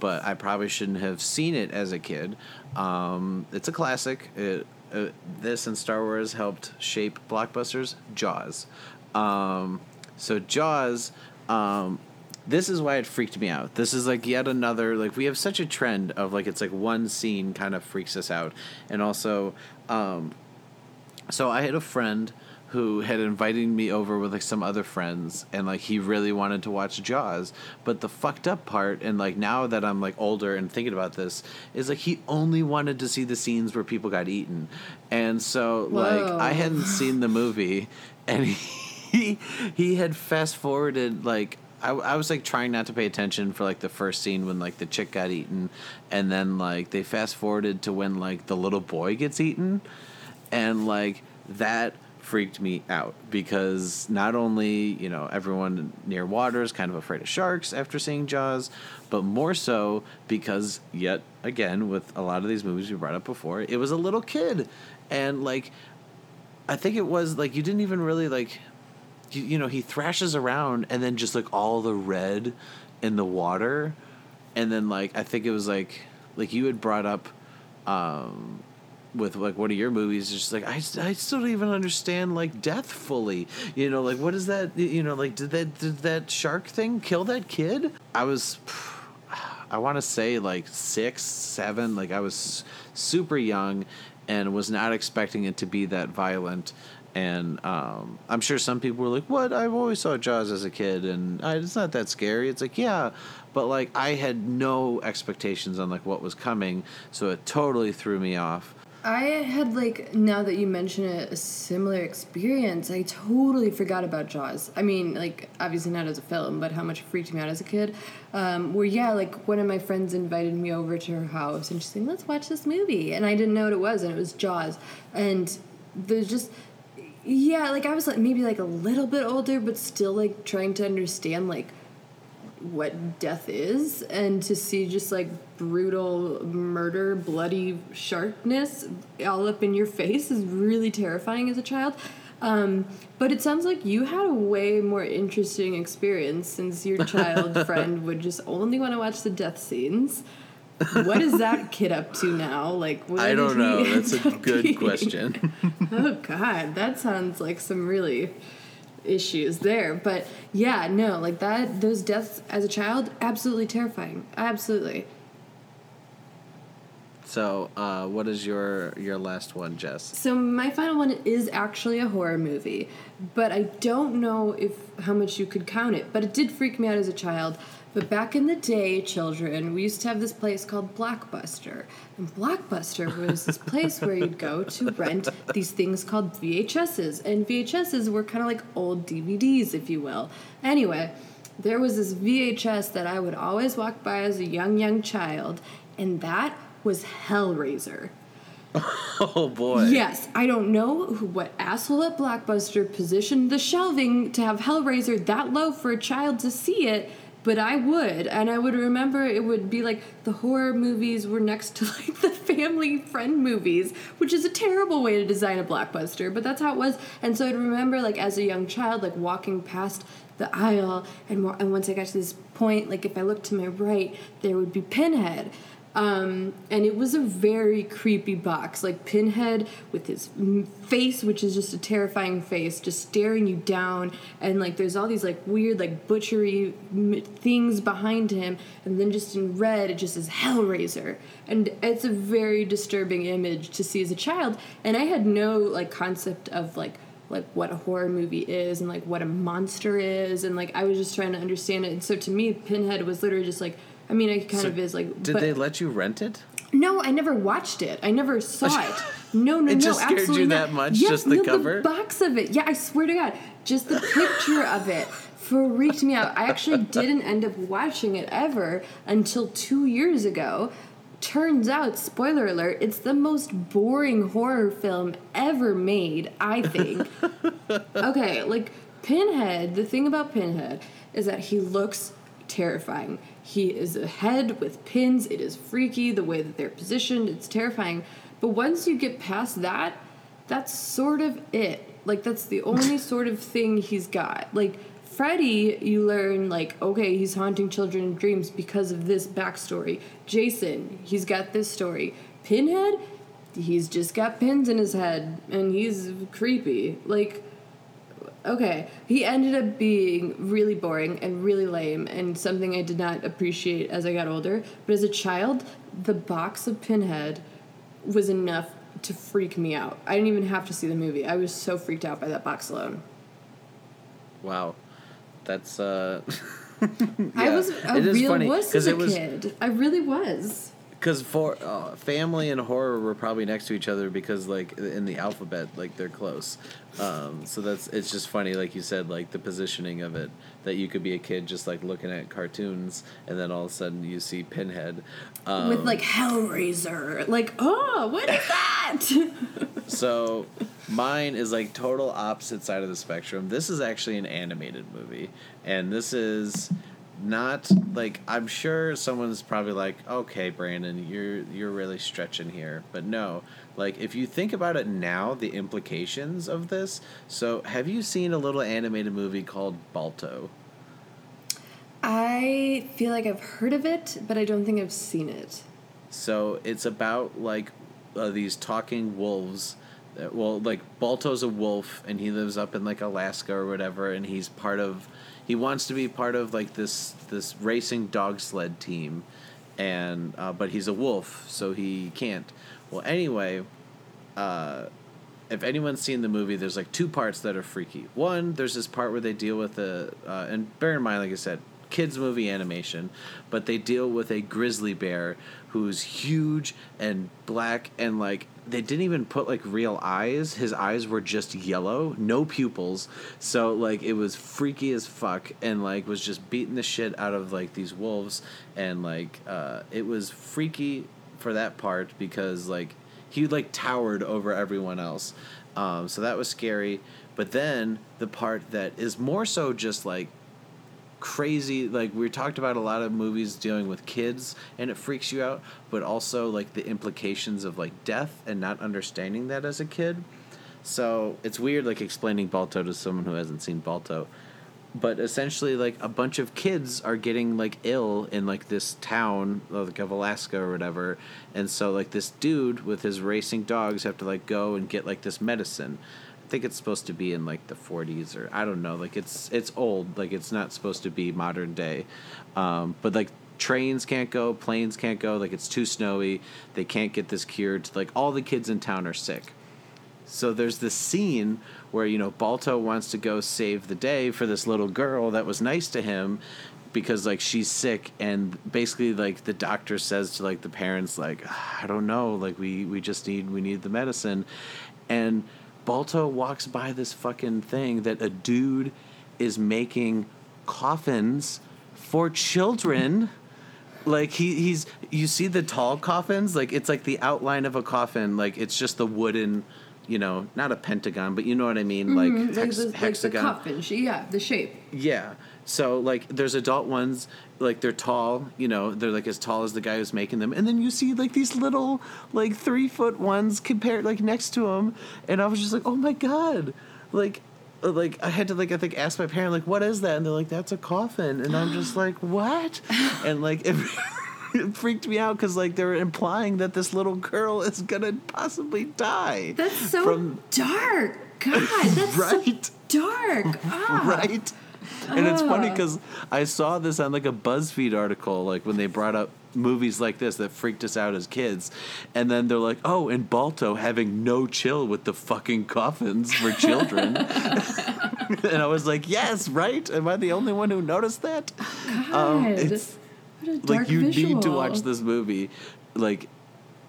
but I probably shouldn't have seen it as a kid. Um, it's a classic. It... Uh, this and Star Wars helped shape blockbusters. Jaws. Um, so Jaws um, this is why it freaked me out. This is like yet another, like, we have such a trend of like, it's like one scene kind of freaks us out. And also, um, so I had a friend who had invited me over with like some other friends, and like he really wanted to watch Jaws, but the fucked up part, and like now that I'm like older and thinking about this, is like he only wanted to see the scenes where people got eaten. And so Whoa. like I hadn't seen the movie, and he he had fast forwarded like I, I was like trying not to pay attention for like the first scene when like the chick got eaten, and then like they fast forwarded to when like the little boy gets eaten, and like that freaked me out because not only, you know, everyone near water is kind of afraid of sharks after seeing Jaws, but more so because, yet again, with a lot of these movies we brought up before, it was a little kid. And like, I think it was like, you didn't even really like, you, you know, he thrashes around and then just like all the red in the water. And then like, I think it was like, like you had brought up, um, with like one of your movies, just like I, I still don't even understand like death fully, you know, like what is that, you know, like did that did that shark thing kill that kid? I was I want to say like six, seven, like I was super young and was not expecting it to be that violent. And um, I'm sure some people were like, what? I've always saw Jaws as a kid, and I, it's not that scary. It's like, yeah. But, like, I had no expectations on, like, what was coming, so it totally threw me off. I had, like, now that you mention it, a similar experience. I totally forgot about Jaws. I mean, like, obviously not as a film, but how much it freaked me out as a kid. Um, where, yeah, like, one of my friends invited me over to her house, and she's like, let's watch this movie. And I didn't know what it was, and it was Jaws. And there's just... Yeah, like, I was, like, maybe, like, a little bit older, but still, like, trying to understand, like, what death is, and to see just, like, brutal murder, bloody sharpness all up in your face is really terrifying as a child. Um, but it sounds like you had a way more interesting experience, since your child friend would just only want to watch the death scenes. What is that kid up to now? Like, what I don't know. That's a good being? question. Oh, God. That sounds like some really issues there. But, yeah, no, like that, those deaths as a child, absolutely terrifying. Absolutely. So, uh, what is your, your last one, Jess? So, my final one is actually a horror movie, but I don't know if how much you could count it, but it did freak me out as a child. But back in the day, children, we used to have this place called Blockbuster. And Blockbuster was this place where you'd go to rent these things called V H S's. And V H S's were kind of like old D V Ds, if you will. Anyway, there was this V H S that I would always walk by as a young, young child, and that was Hellraiser. Oh, boy. Yes. I don't know who, what asshole at Blockbuster positioned the shelving to have Hellraiser that low for a child to see it. But I would, and I would remember it would be like the horror movies were next to like the family friend movies, which is a terrible way to design a Blockbuster, but that's how it was. And so I'd remember like as a young child, like walking past the aisle, and wa- and once I got to this point, like if I looked to my right, there would be Pinhead. Um, and it was a very creepy box, like Pinhead with his face, which is just a terrifying face, just staring you down. And like, there's all these like weird, like butchery m- things behind him. And then just in red, it just says Hellraiser. And it's a very disturbing image to see as a child. And I had no like concept of like, like what a horror movie is and like what a monster is. And like, I was just trying to understand it. And so to me, Pinhead was literally just like, I mean, it kind so of is like... Did but, they let you rent it? No, I never watched it. I never saw it. No, no, it no, absolutely It just scared absolutely you not. that much, yes, just the no, cover? the box of it. Yeah, I swear to God, just the picture of it freaked me out. I actually didn't end up watching it ever until two years ago. Turns out, spoiler alert, it's the most boring horror film ever made, I think. Okay, like, Pinhead, the thing about Pinhead is that he looks terrifying. He is a head with pins. It is freaky the way that they're positioned. It's terrifying. But once you get past that, that's sort of it. Like, that's the only sort of thing he's got. Like, Freddy, you learn, like, okay, he's haunting children in dreams because of this backstory. Jason, he's got this story. Pinhead, he's just got pins in his head, and he's creepy. Like, Okay. He ended up being really boring and really lame and something I did not appreciate as I got older. But as a child, the box of Pinhead was enough to freak me out. I didn't even have to see the movie. I was so freaked out by that box alone. Wow. That's, uh... yeah. I was a it real funny, wuss as a was... kid. I really was. Because for uh, family and horror were probably next to each other because, like, in the alphabet, like, they're close. Um, so that's it's just funny, like you said, like, the positioning of it, that you could be a kid just, like, looking at cartoons, and then all of a sudden you see Pinhead. Um, With, like, Hellraiser. Like, oh, what is that? So mine is, like, total opposite side of the spectrum. This is actually an animated movie, and this is... Not like I'm sure someone's probably like, okay, Brandon, you're you're really stretching here, but no, like if you think about it now, the implications of this. So, have you seen a little animated movie called Balto? I feel like I've heard of it, but I don't think I've seen it. So it's about like uh, these talking wolves. That, well, like Balto's a wolf, and he lives up in like Alaska or whatever, and he's part of. He wants to be part of, like, this this racing dog sled team, and uh, but he's a wolf, so he can't. Well, anyway, uh, if anyone's seen the movie, there's, like, two parts that are freaky. One, there's this part where they deal with a... Uh, and bear in mind, like I said, kids' movie animation, but they deal with a grizzly bear who's huge and black and, like... They didn't even put, like, real eyes. His eyes were just yellow, no pupils. So, like, it was freaky as fuck and, like, was just beating the shit out of, like, these wolves. And, like, uh, it was freaky for that part because, like, he, like, towered over everyone else. Um, so that was scary. But then the part that is more so just, like, crazy, like we talked about a lot of movies dealing with kids and it freaks you out, but also like the implications of like death and not understanding that as a kid. So it's weird like explaining Balto to someone who hasn't seen Balto, but essentially like a bunch of kids are getting like ill in like this town like of Alaska or whatever, and so like this dude with his racing dogs have to like go and get like this medicine. I think it's supposed to be in like the forties or I don't know, like it's it's old, like it's not supposed to be modern day, um but like trains can't go, planes can't go, like it's too snowy, they can't get this cured, like all the kids in town are sick. So there's this scene where, you know, Balto wants to go save the day for this little girl that was nice to him because like she's sick, and basically like the doctor says to like the parents like, I don't know, like we we just need we need the medicine. And Balto walks by this fucking thing that a dude is making coffins for children. Like, he, he's... You see the tall coffins? Like, it's like the outline of a coffin. Like, it's just the wooden, you know, not a pentagon, but you know what I mean? Like, mm-hmm. hex, like the, hexagon. Like the coffin. Yeah, the shape. Yeah. So, like, there's adult ones, like, they're tall, you know, they're, like, as tall as the guy who's making them. And then you see, like, these little, like, three-foot ones compared, like, next to him. And I was just like, oh, my God. Like, like I had to, like, I think ask my parent, like, what is that? And they're like, that's a coffin. And I'm just like, what? And, like, it, it freaked me out because, like, they were implying that this little girl is going to possibly die. That's so from... dark. God, that's right? So dark. Ah. Right? And it's funny because I saw this on, like, a BuzzFeed article, like, when they brought up movies like this that freaked us out as kids. And then they're like, oh, and Balto having no chill with the fucking coffins for children. And I was like, yes, right? Am I the only one who noticed that? God, um, it's, what a dark like, you visual. Need to watch this movie, like,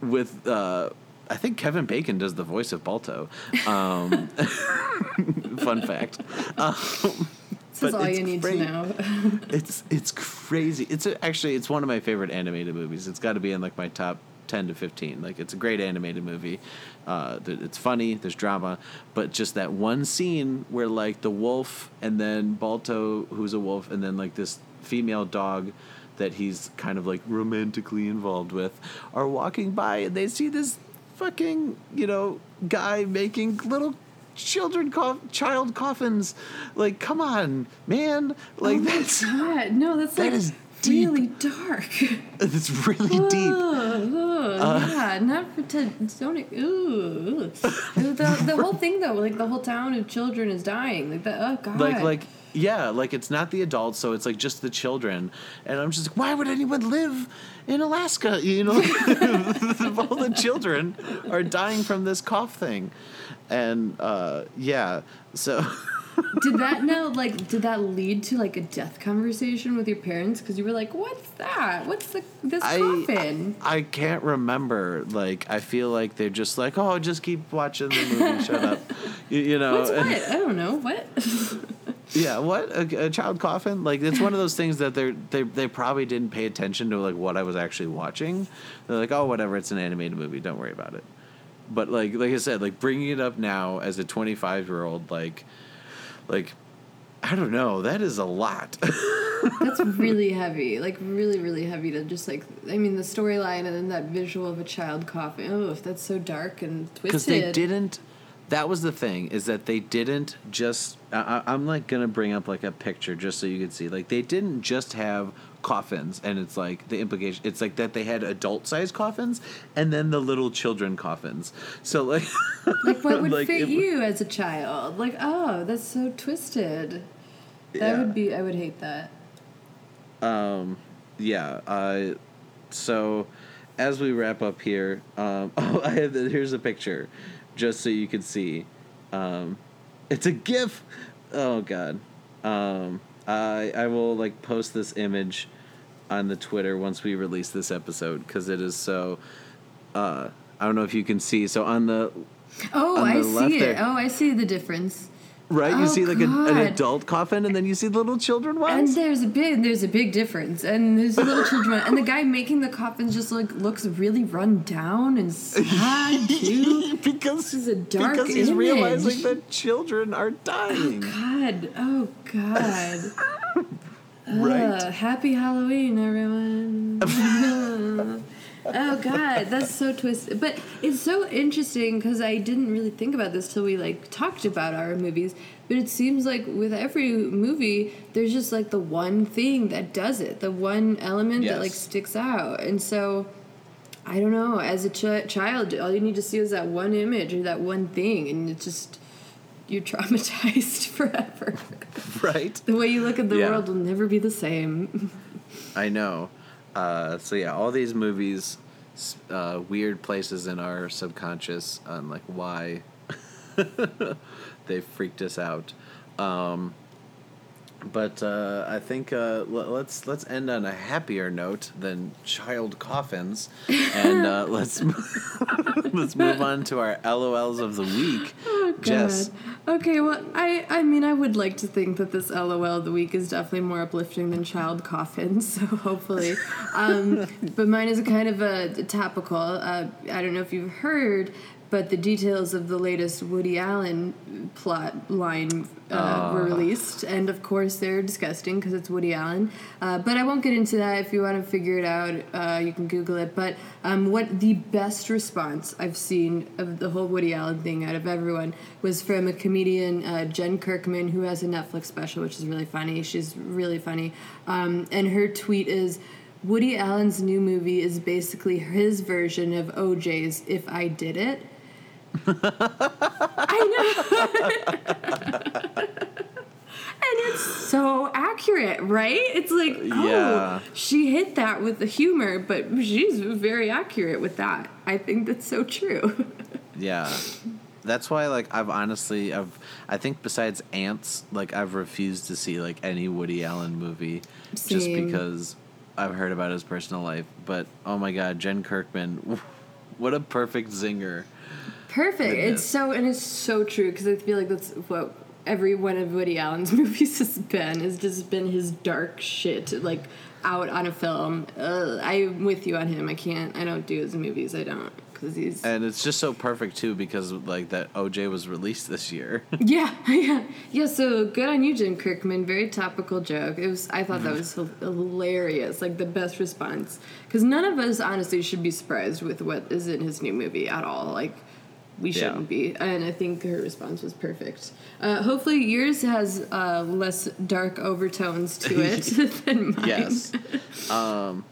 with... Uh, I think Kevin Bacon does the voice of Balto. Um, fun fact. Um... This but is all you need cra- to know. it's it's crazy. It's a, actually it's one of my favorite animated movies. It's got to be in like my top ten to fifteen. Like it's a great animated movie. Uh, it's funny. There's drama, but just that one scene where like the wolf and then Balto, who's a wolf, and then like this female dog that he's kind of like romantically involved with, are walking by and they see this fucking, you know, guy making little. Children, co- child coffins, like come on, man, like oh that's God. No, that's that like is deep. Really dark. It's really ooh, deep. Ooh, uh, yeah, not pretend. Don't. Ooh. the, the whole thing though, like the whole town of children is dying. Like the oh god. Like like yeah, like it's not the adults, so it's like just the children. And I'm just like, why would anyone live in Alaska? You know, all the children are dying from this cough thing, and uh, yeah, so. Did that now, like, did that lead to, like, a death conversation with your parents? Because you were like, what's that? What's the this I, coffin? I, I can't remember. Like, I feel like they're just like, oh, just keep watching the movie. Shut up. You, you know? What's what? I don't know. What? Yeah, what? A, a child coffin? Like, it's one of those things that they're, they they probably didn't pay attention to, like, what I was actually watching. They're like, oh, whatever. It's an animated movie. Don't worry about it. But, like, like I said, like, bringing it up now as a twenty-five-year-old, like... Like, I don't know. That is a lot. That's really heavy. Like, really, really heavy to just, like, I mean, the storyline and then that visual of a child coughing. Oh, that's so dark and twisted. Because they didn't, that was the thing, is that they didn't just, I, I'm, like, going to bring up, like, a picture just so you can see. Like, they didn't just have coffins, and it's, like, the implication, it's, like, that they had adult-sized coffins and then the little children coffins. So, like... Like, what would like fit it, you as a child? Like, oh, that's so twisted. That yeah. would be... I would hate that. Um, yeah. Uh, so, as we wrap up here... Um, oh, I have the, here's a picture, just so you can see. Um, it's a GIF! Oh, God. Um, I, I will, like, post this image on the Twitter once we release this episode, because it is so... Uh, I don't know if you can see. So, on the... Oh, I see it. There. Oh, I see the difference. Right? Oh, you see like a, an adult coffin, and then you see the little children ones. And there's a big, there's a big difference. And there's a little children one, and the guy making the coffins just like looks really run down and sad too. Because he's a dark because he's image. Realizing that children are dying. Oh God! Oh God! Right. Uh, happy Halloween, everyone. Oh, God, that's so twisted. But it's so interesting because I didn't really think about this till we, like, talked about our movies. But it seems like with every movie, there's just, like, the one thing that does it, the one element yes. that, like, sticks out. And so, I don't know, as a ch- child, all you need to see is that one image or that one thing, and it's just, you're traumatized forever. Right? The way you look at the yeah. world will never be the same. I know. Uh, so yeah, all these movies, uh, weird places in our subconscious on like why they freaked us out. Um, but uh, I think uh, l- let's let's end on a happier note than child coffins, and uh, let's let's move on to our LOLs of the week. Oh, Jess. Okay, well, I, I mean, I would like to think that this LOL of the week is definitely more uplifting than child coffins, so hopefully. Um, but mine is a kind of a topical. Uh, I don't know if you've heard, but the details of the latest Woody Allen plot line uh, uh. were released. And, of course, they're disgusting because it's Woody Allen. Uh, but I won't get into that. If you want to figure it out, uh, you can Google it. But um, what the best response I've seen of the whole Woody Allen thing out of everyone was from a community comedian uh, Jen Kirkman, who has a Netflix special, which is really funny. She's really funny. Um, and her tweet is, Woody Allen's new movie is basically his version of O J's If I Did It. I know. And it's so accurate, right? It's like, oh, yeah. She hit that with the humor, but she's very accurate with that. I think that's so true. Yeah. That's why, like, I've honestly, I've, I think besides Ants, like, I've refused to see, like, any Woody Allen movie. Same. Just because I've heard about his personal life. But, oh, my God, Jen Kirkman, what a perfect zinger. Perfect. It's so, and it's so true, because I feel like that's what every one of Woody Allen's movies has been, has just been his dark shit, like, out on a film. Ugh, I'm with you on him. I can't, I don't do his movies. I don't. Disease. And it's just so perfect too, because like that O J was released this year. Yeah, yeah, yeah. So good on you, Jen Kirkman. Very topical joke. It was. I thought that was hilarious. Like the best response, because none of us honestly should be surprised with what is in his new movie at all. Like we shouldn't yeah. be. And I think her response was perfect. Uh, hopefully, yours has uh, less dark overtones to it than mine. Yes. Um,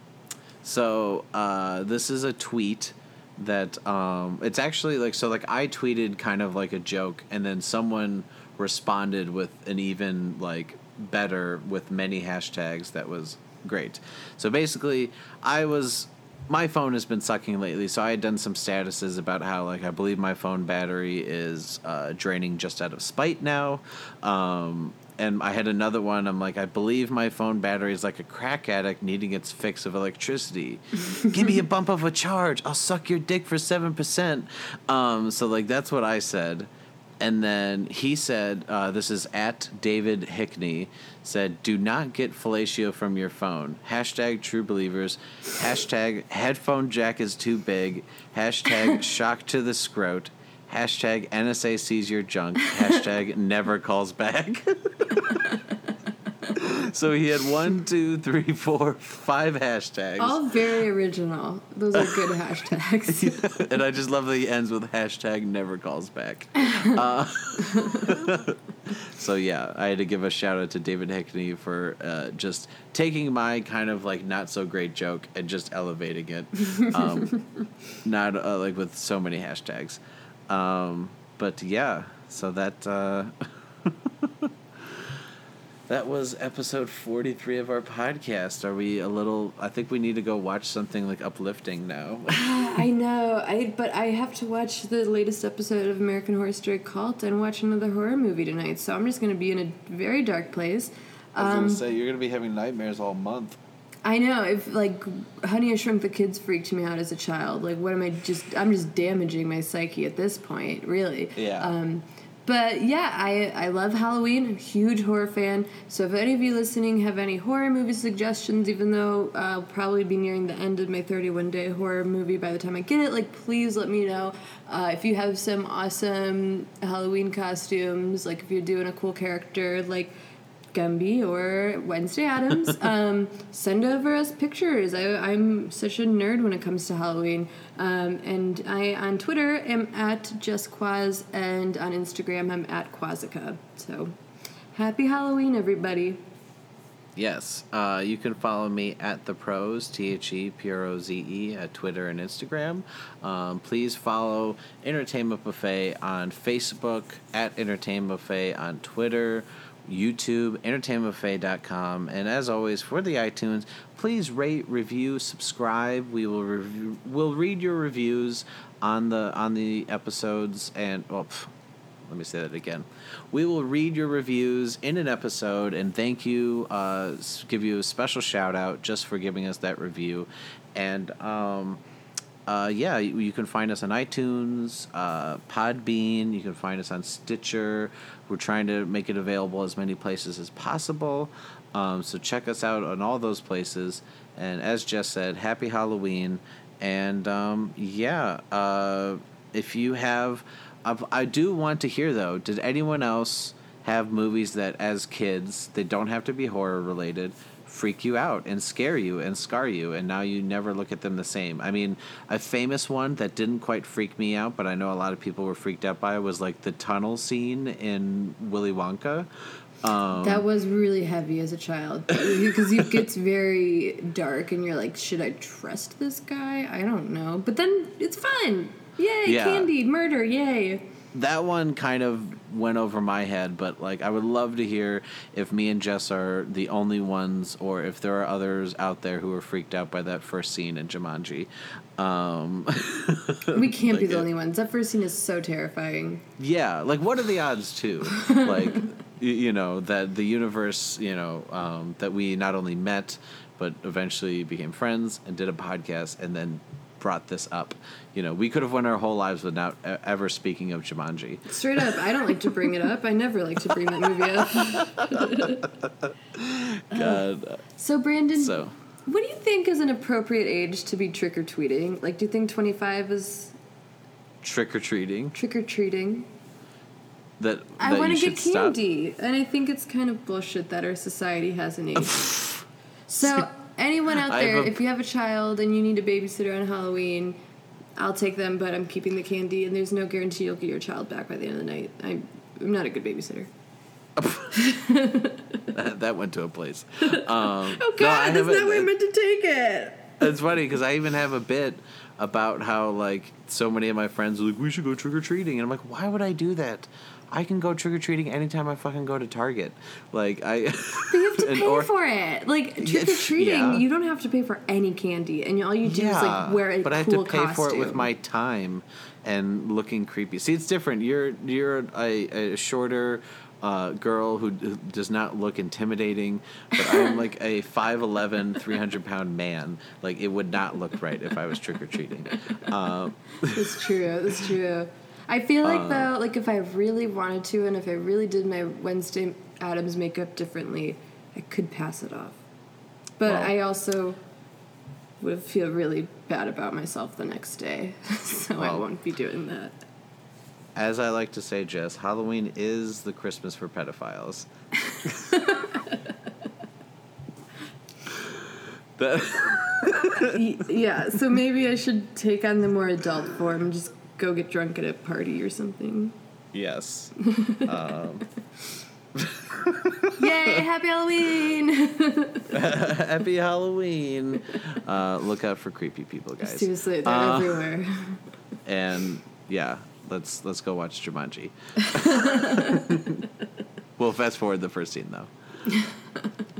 so uh, this is a tweet that um, it's actually like so like I tweeted kind of like a joke, and then someone responded with an even like better with many hashtags that was great. So basically, I was. My phone has been sucking lately, so I had done some statuses about how, like, I believe my phone battery is uh, draining just out of spite now. Um, and I had another one. I'm like, I believe my phone battery is like a crack addict needing its fix of electricity. Give me a bump of a charge. I'll suck your dick for seven percent. Um, so, like, that's what I said. And then he said, uh, this is at David Hickney, said, do not get fellatio from your phone. Hashtag true believers. Hashtag headphone jack is too big. Hashtag shock to the scrot. Hashtag N S A sees your junk. Hashtag never calls back. So he had one, two, three, four, five hashtags. All very original. Those are good hashtags. And I just love that he ends with hashtag never calls back. Uh, so yeah, I had to give a shout out to David Hickney for uh, just taking my kind of like not so great joke and just elevating it. Um, not uh, like with so many hashtags. Um, but yeah, so that... Uh, That was episode forty-three of our podcast. Are we a little... I think we need to go watch something, like, uplifting now. I know. I But I have to watch the latest episode of American Horror Story Cult and watch another horror movie tonight, so I'm just going to be in a very dark place. I was um, going to say, you're going to be having nightmares all month. I know. If, like, Honey I Shrunk the Kids freaked me out as a child. Like, what am I just... I'm just damaging my psyche at this point, really. Yeah. Um... But, yeah, I I love Halloween. I'm a huge horror fan. So if any of you listening have any horror movie suggestions, even though I'll probably be nearing the end of my thirty-one day horror movie by the time I get it, like, please let me know. Uh, if you have some awesome Halloween costumes, like if you're doing a cool character like Gumby or Wednesday Addams, um, send over us pictures. I, I'm such a nerd when it comes to Halloween. Um, and I, on Twitter, am at Jess Quaz, and on Instagram, I'm at Quazica. So, happy Halloween, everybody. Yes. Uh, you can follow me at The Pros, T H E P R O Z E, at Twitter and Instagram. Um, please follow Entertainment Buffet on Facebook, at Entertainment Buffet on Twitter, YouTube, entertainment buffet dot com, and as always, for the iTunes, please rate, review, subscribe. We will review, we'll read your reviews on the on the episodes, and oh, pff, let me say that again. We will read your reviews in an episode, and thank you. Uh, give you a special shout out just for giving us that review, and um. Uh, yeah, you, you can find us on iTunes, uh, Podbean. You can find us on Stitcher. We're trying to make it available as many places as possible. Um, so check us out on all those places. And as Jess said, happy Halloween. And um, yeah, uh, if you have... I've, I do want to hear, though, did anyone else have movies that, as kids, they don't have to be horror-related, freak you out and scare you and scar you, and now you never look at them the same? I mean, a famous one that didn't quite freak me out, but I know a lot of people were freaked out by, was like the tunnel scene in Willy Wonka. Um, that was really heavy as a child, because it gets very dark, and you're like, should I trust this guy? I don't know. But then it's fun. Yay, yeah. Candy, murder, yay. That one kind of went over my head, but, like, I would love to hear if me and Jess are the only ones, or if there are others out there who are freaked out by that first scene in Jumanji. Um, we can't like be the it, only ones. That first scene is so terrifying. Yeah. Like, what are the odds, too? Like, you know, that the universe, you know, um, that we not only met, but eventually became friends and did a podcast and then... brought this up. You know, we could have went our whole lives without ever speaking of Jumanji. Straight up, I don't like to bring it up. I never like to bring that movie up. God. Uh, so, Brandon, so. What do you think is an appropriate age to be trick-or-treating? Like, do you think twenty-five is... Trick-or-treating? Trick-or-treating. That, that I want to get candy, stop. And I think it's kind of bullshit that our society has an age. So... Anyone out there, a, if you have a child and you need a babysitter on Halloween, I'll take them, but I'm keeping the candy, and there's no guarantee you'll get your child back by the end of the night. I'm, I'm not a good babysitter. up. that, that went to a place. Um, oh, God, no, I that's not where I meant to take it. It's funny because I even have a bit about how, like, so many of my friends are like, we should go trick-or-treating. And I'm like, why would I do that? I can go trick-or-treating anytime I fucking go to Target. Like, I... But you have to pay or, for it. Like, trick-or-treating, yeah. you don't have to pay for any candy. And all you do yeah, is, like, wear a cool costume. But I have to pay costume. for it with my time and looking creepy. See, it's different. You're you're a, a shorter... Uh, girl who d- does not look intimidating, but I'm like a five eleven, three hundred pound man. Like, it would not look right if I was trick-or-treating. Um, it's true, it's true. I feel like, uh, though, like, if I really wanted to and if I really did my Wednesday Addams makeup differently, I could pass it off. But well, I also would feel really bad about myself the next day, so well, I won't be doing that. As I like to say, Jess, Halloween is the Christmas for pedophiles. that- yeah, so maybe I should take on the more adult form and just go get drunk at a party or something. Yes. um. Yay, happy Halloween! Happy Halloween! Uh, look out for creepy people, guys. Seriously, they're uh, everywhere. And, yeah. Let's let's go watch Jumanji. We'll fast forward the first scene, though.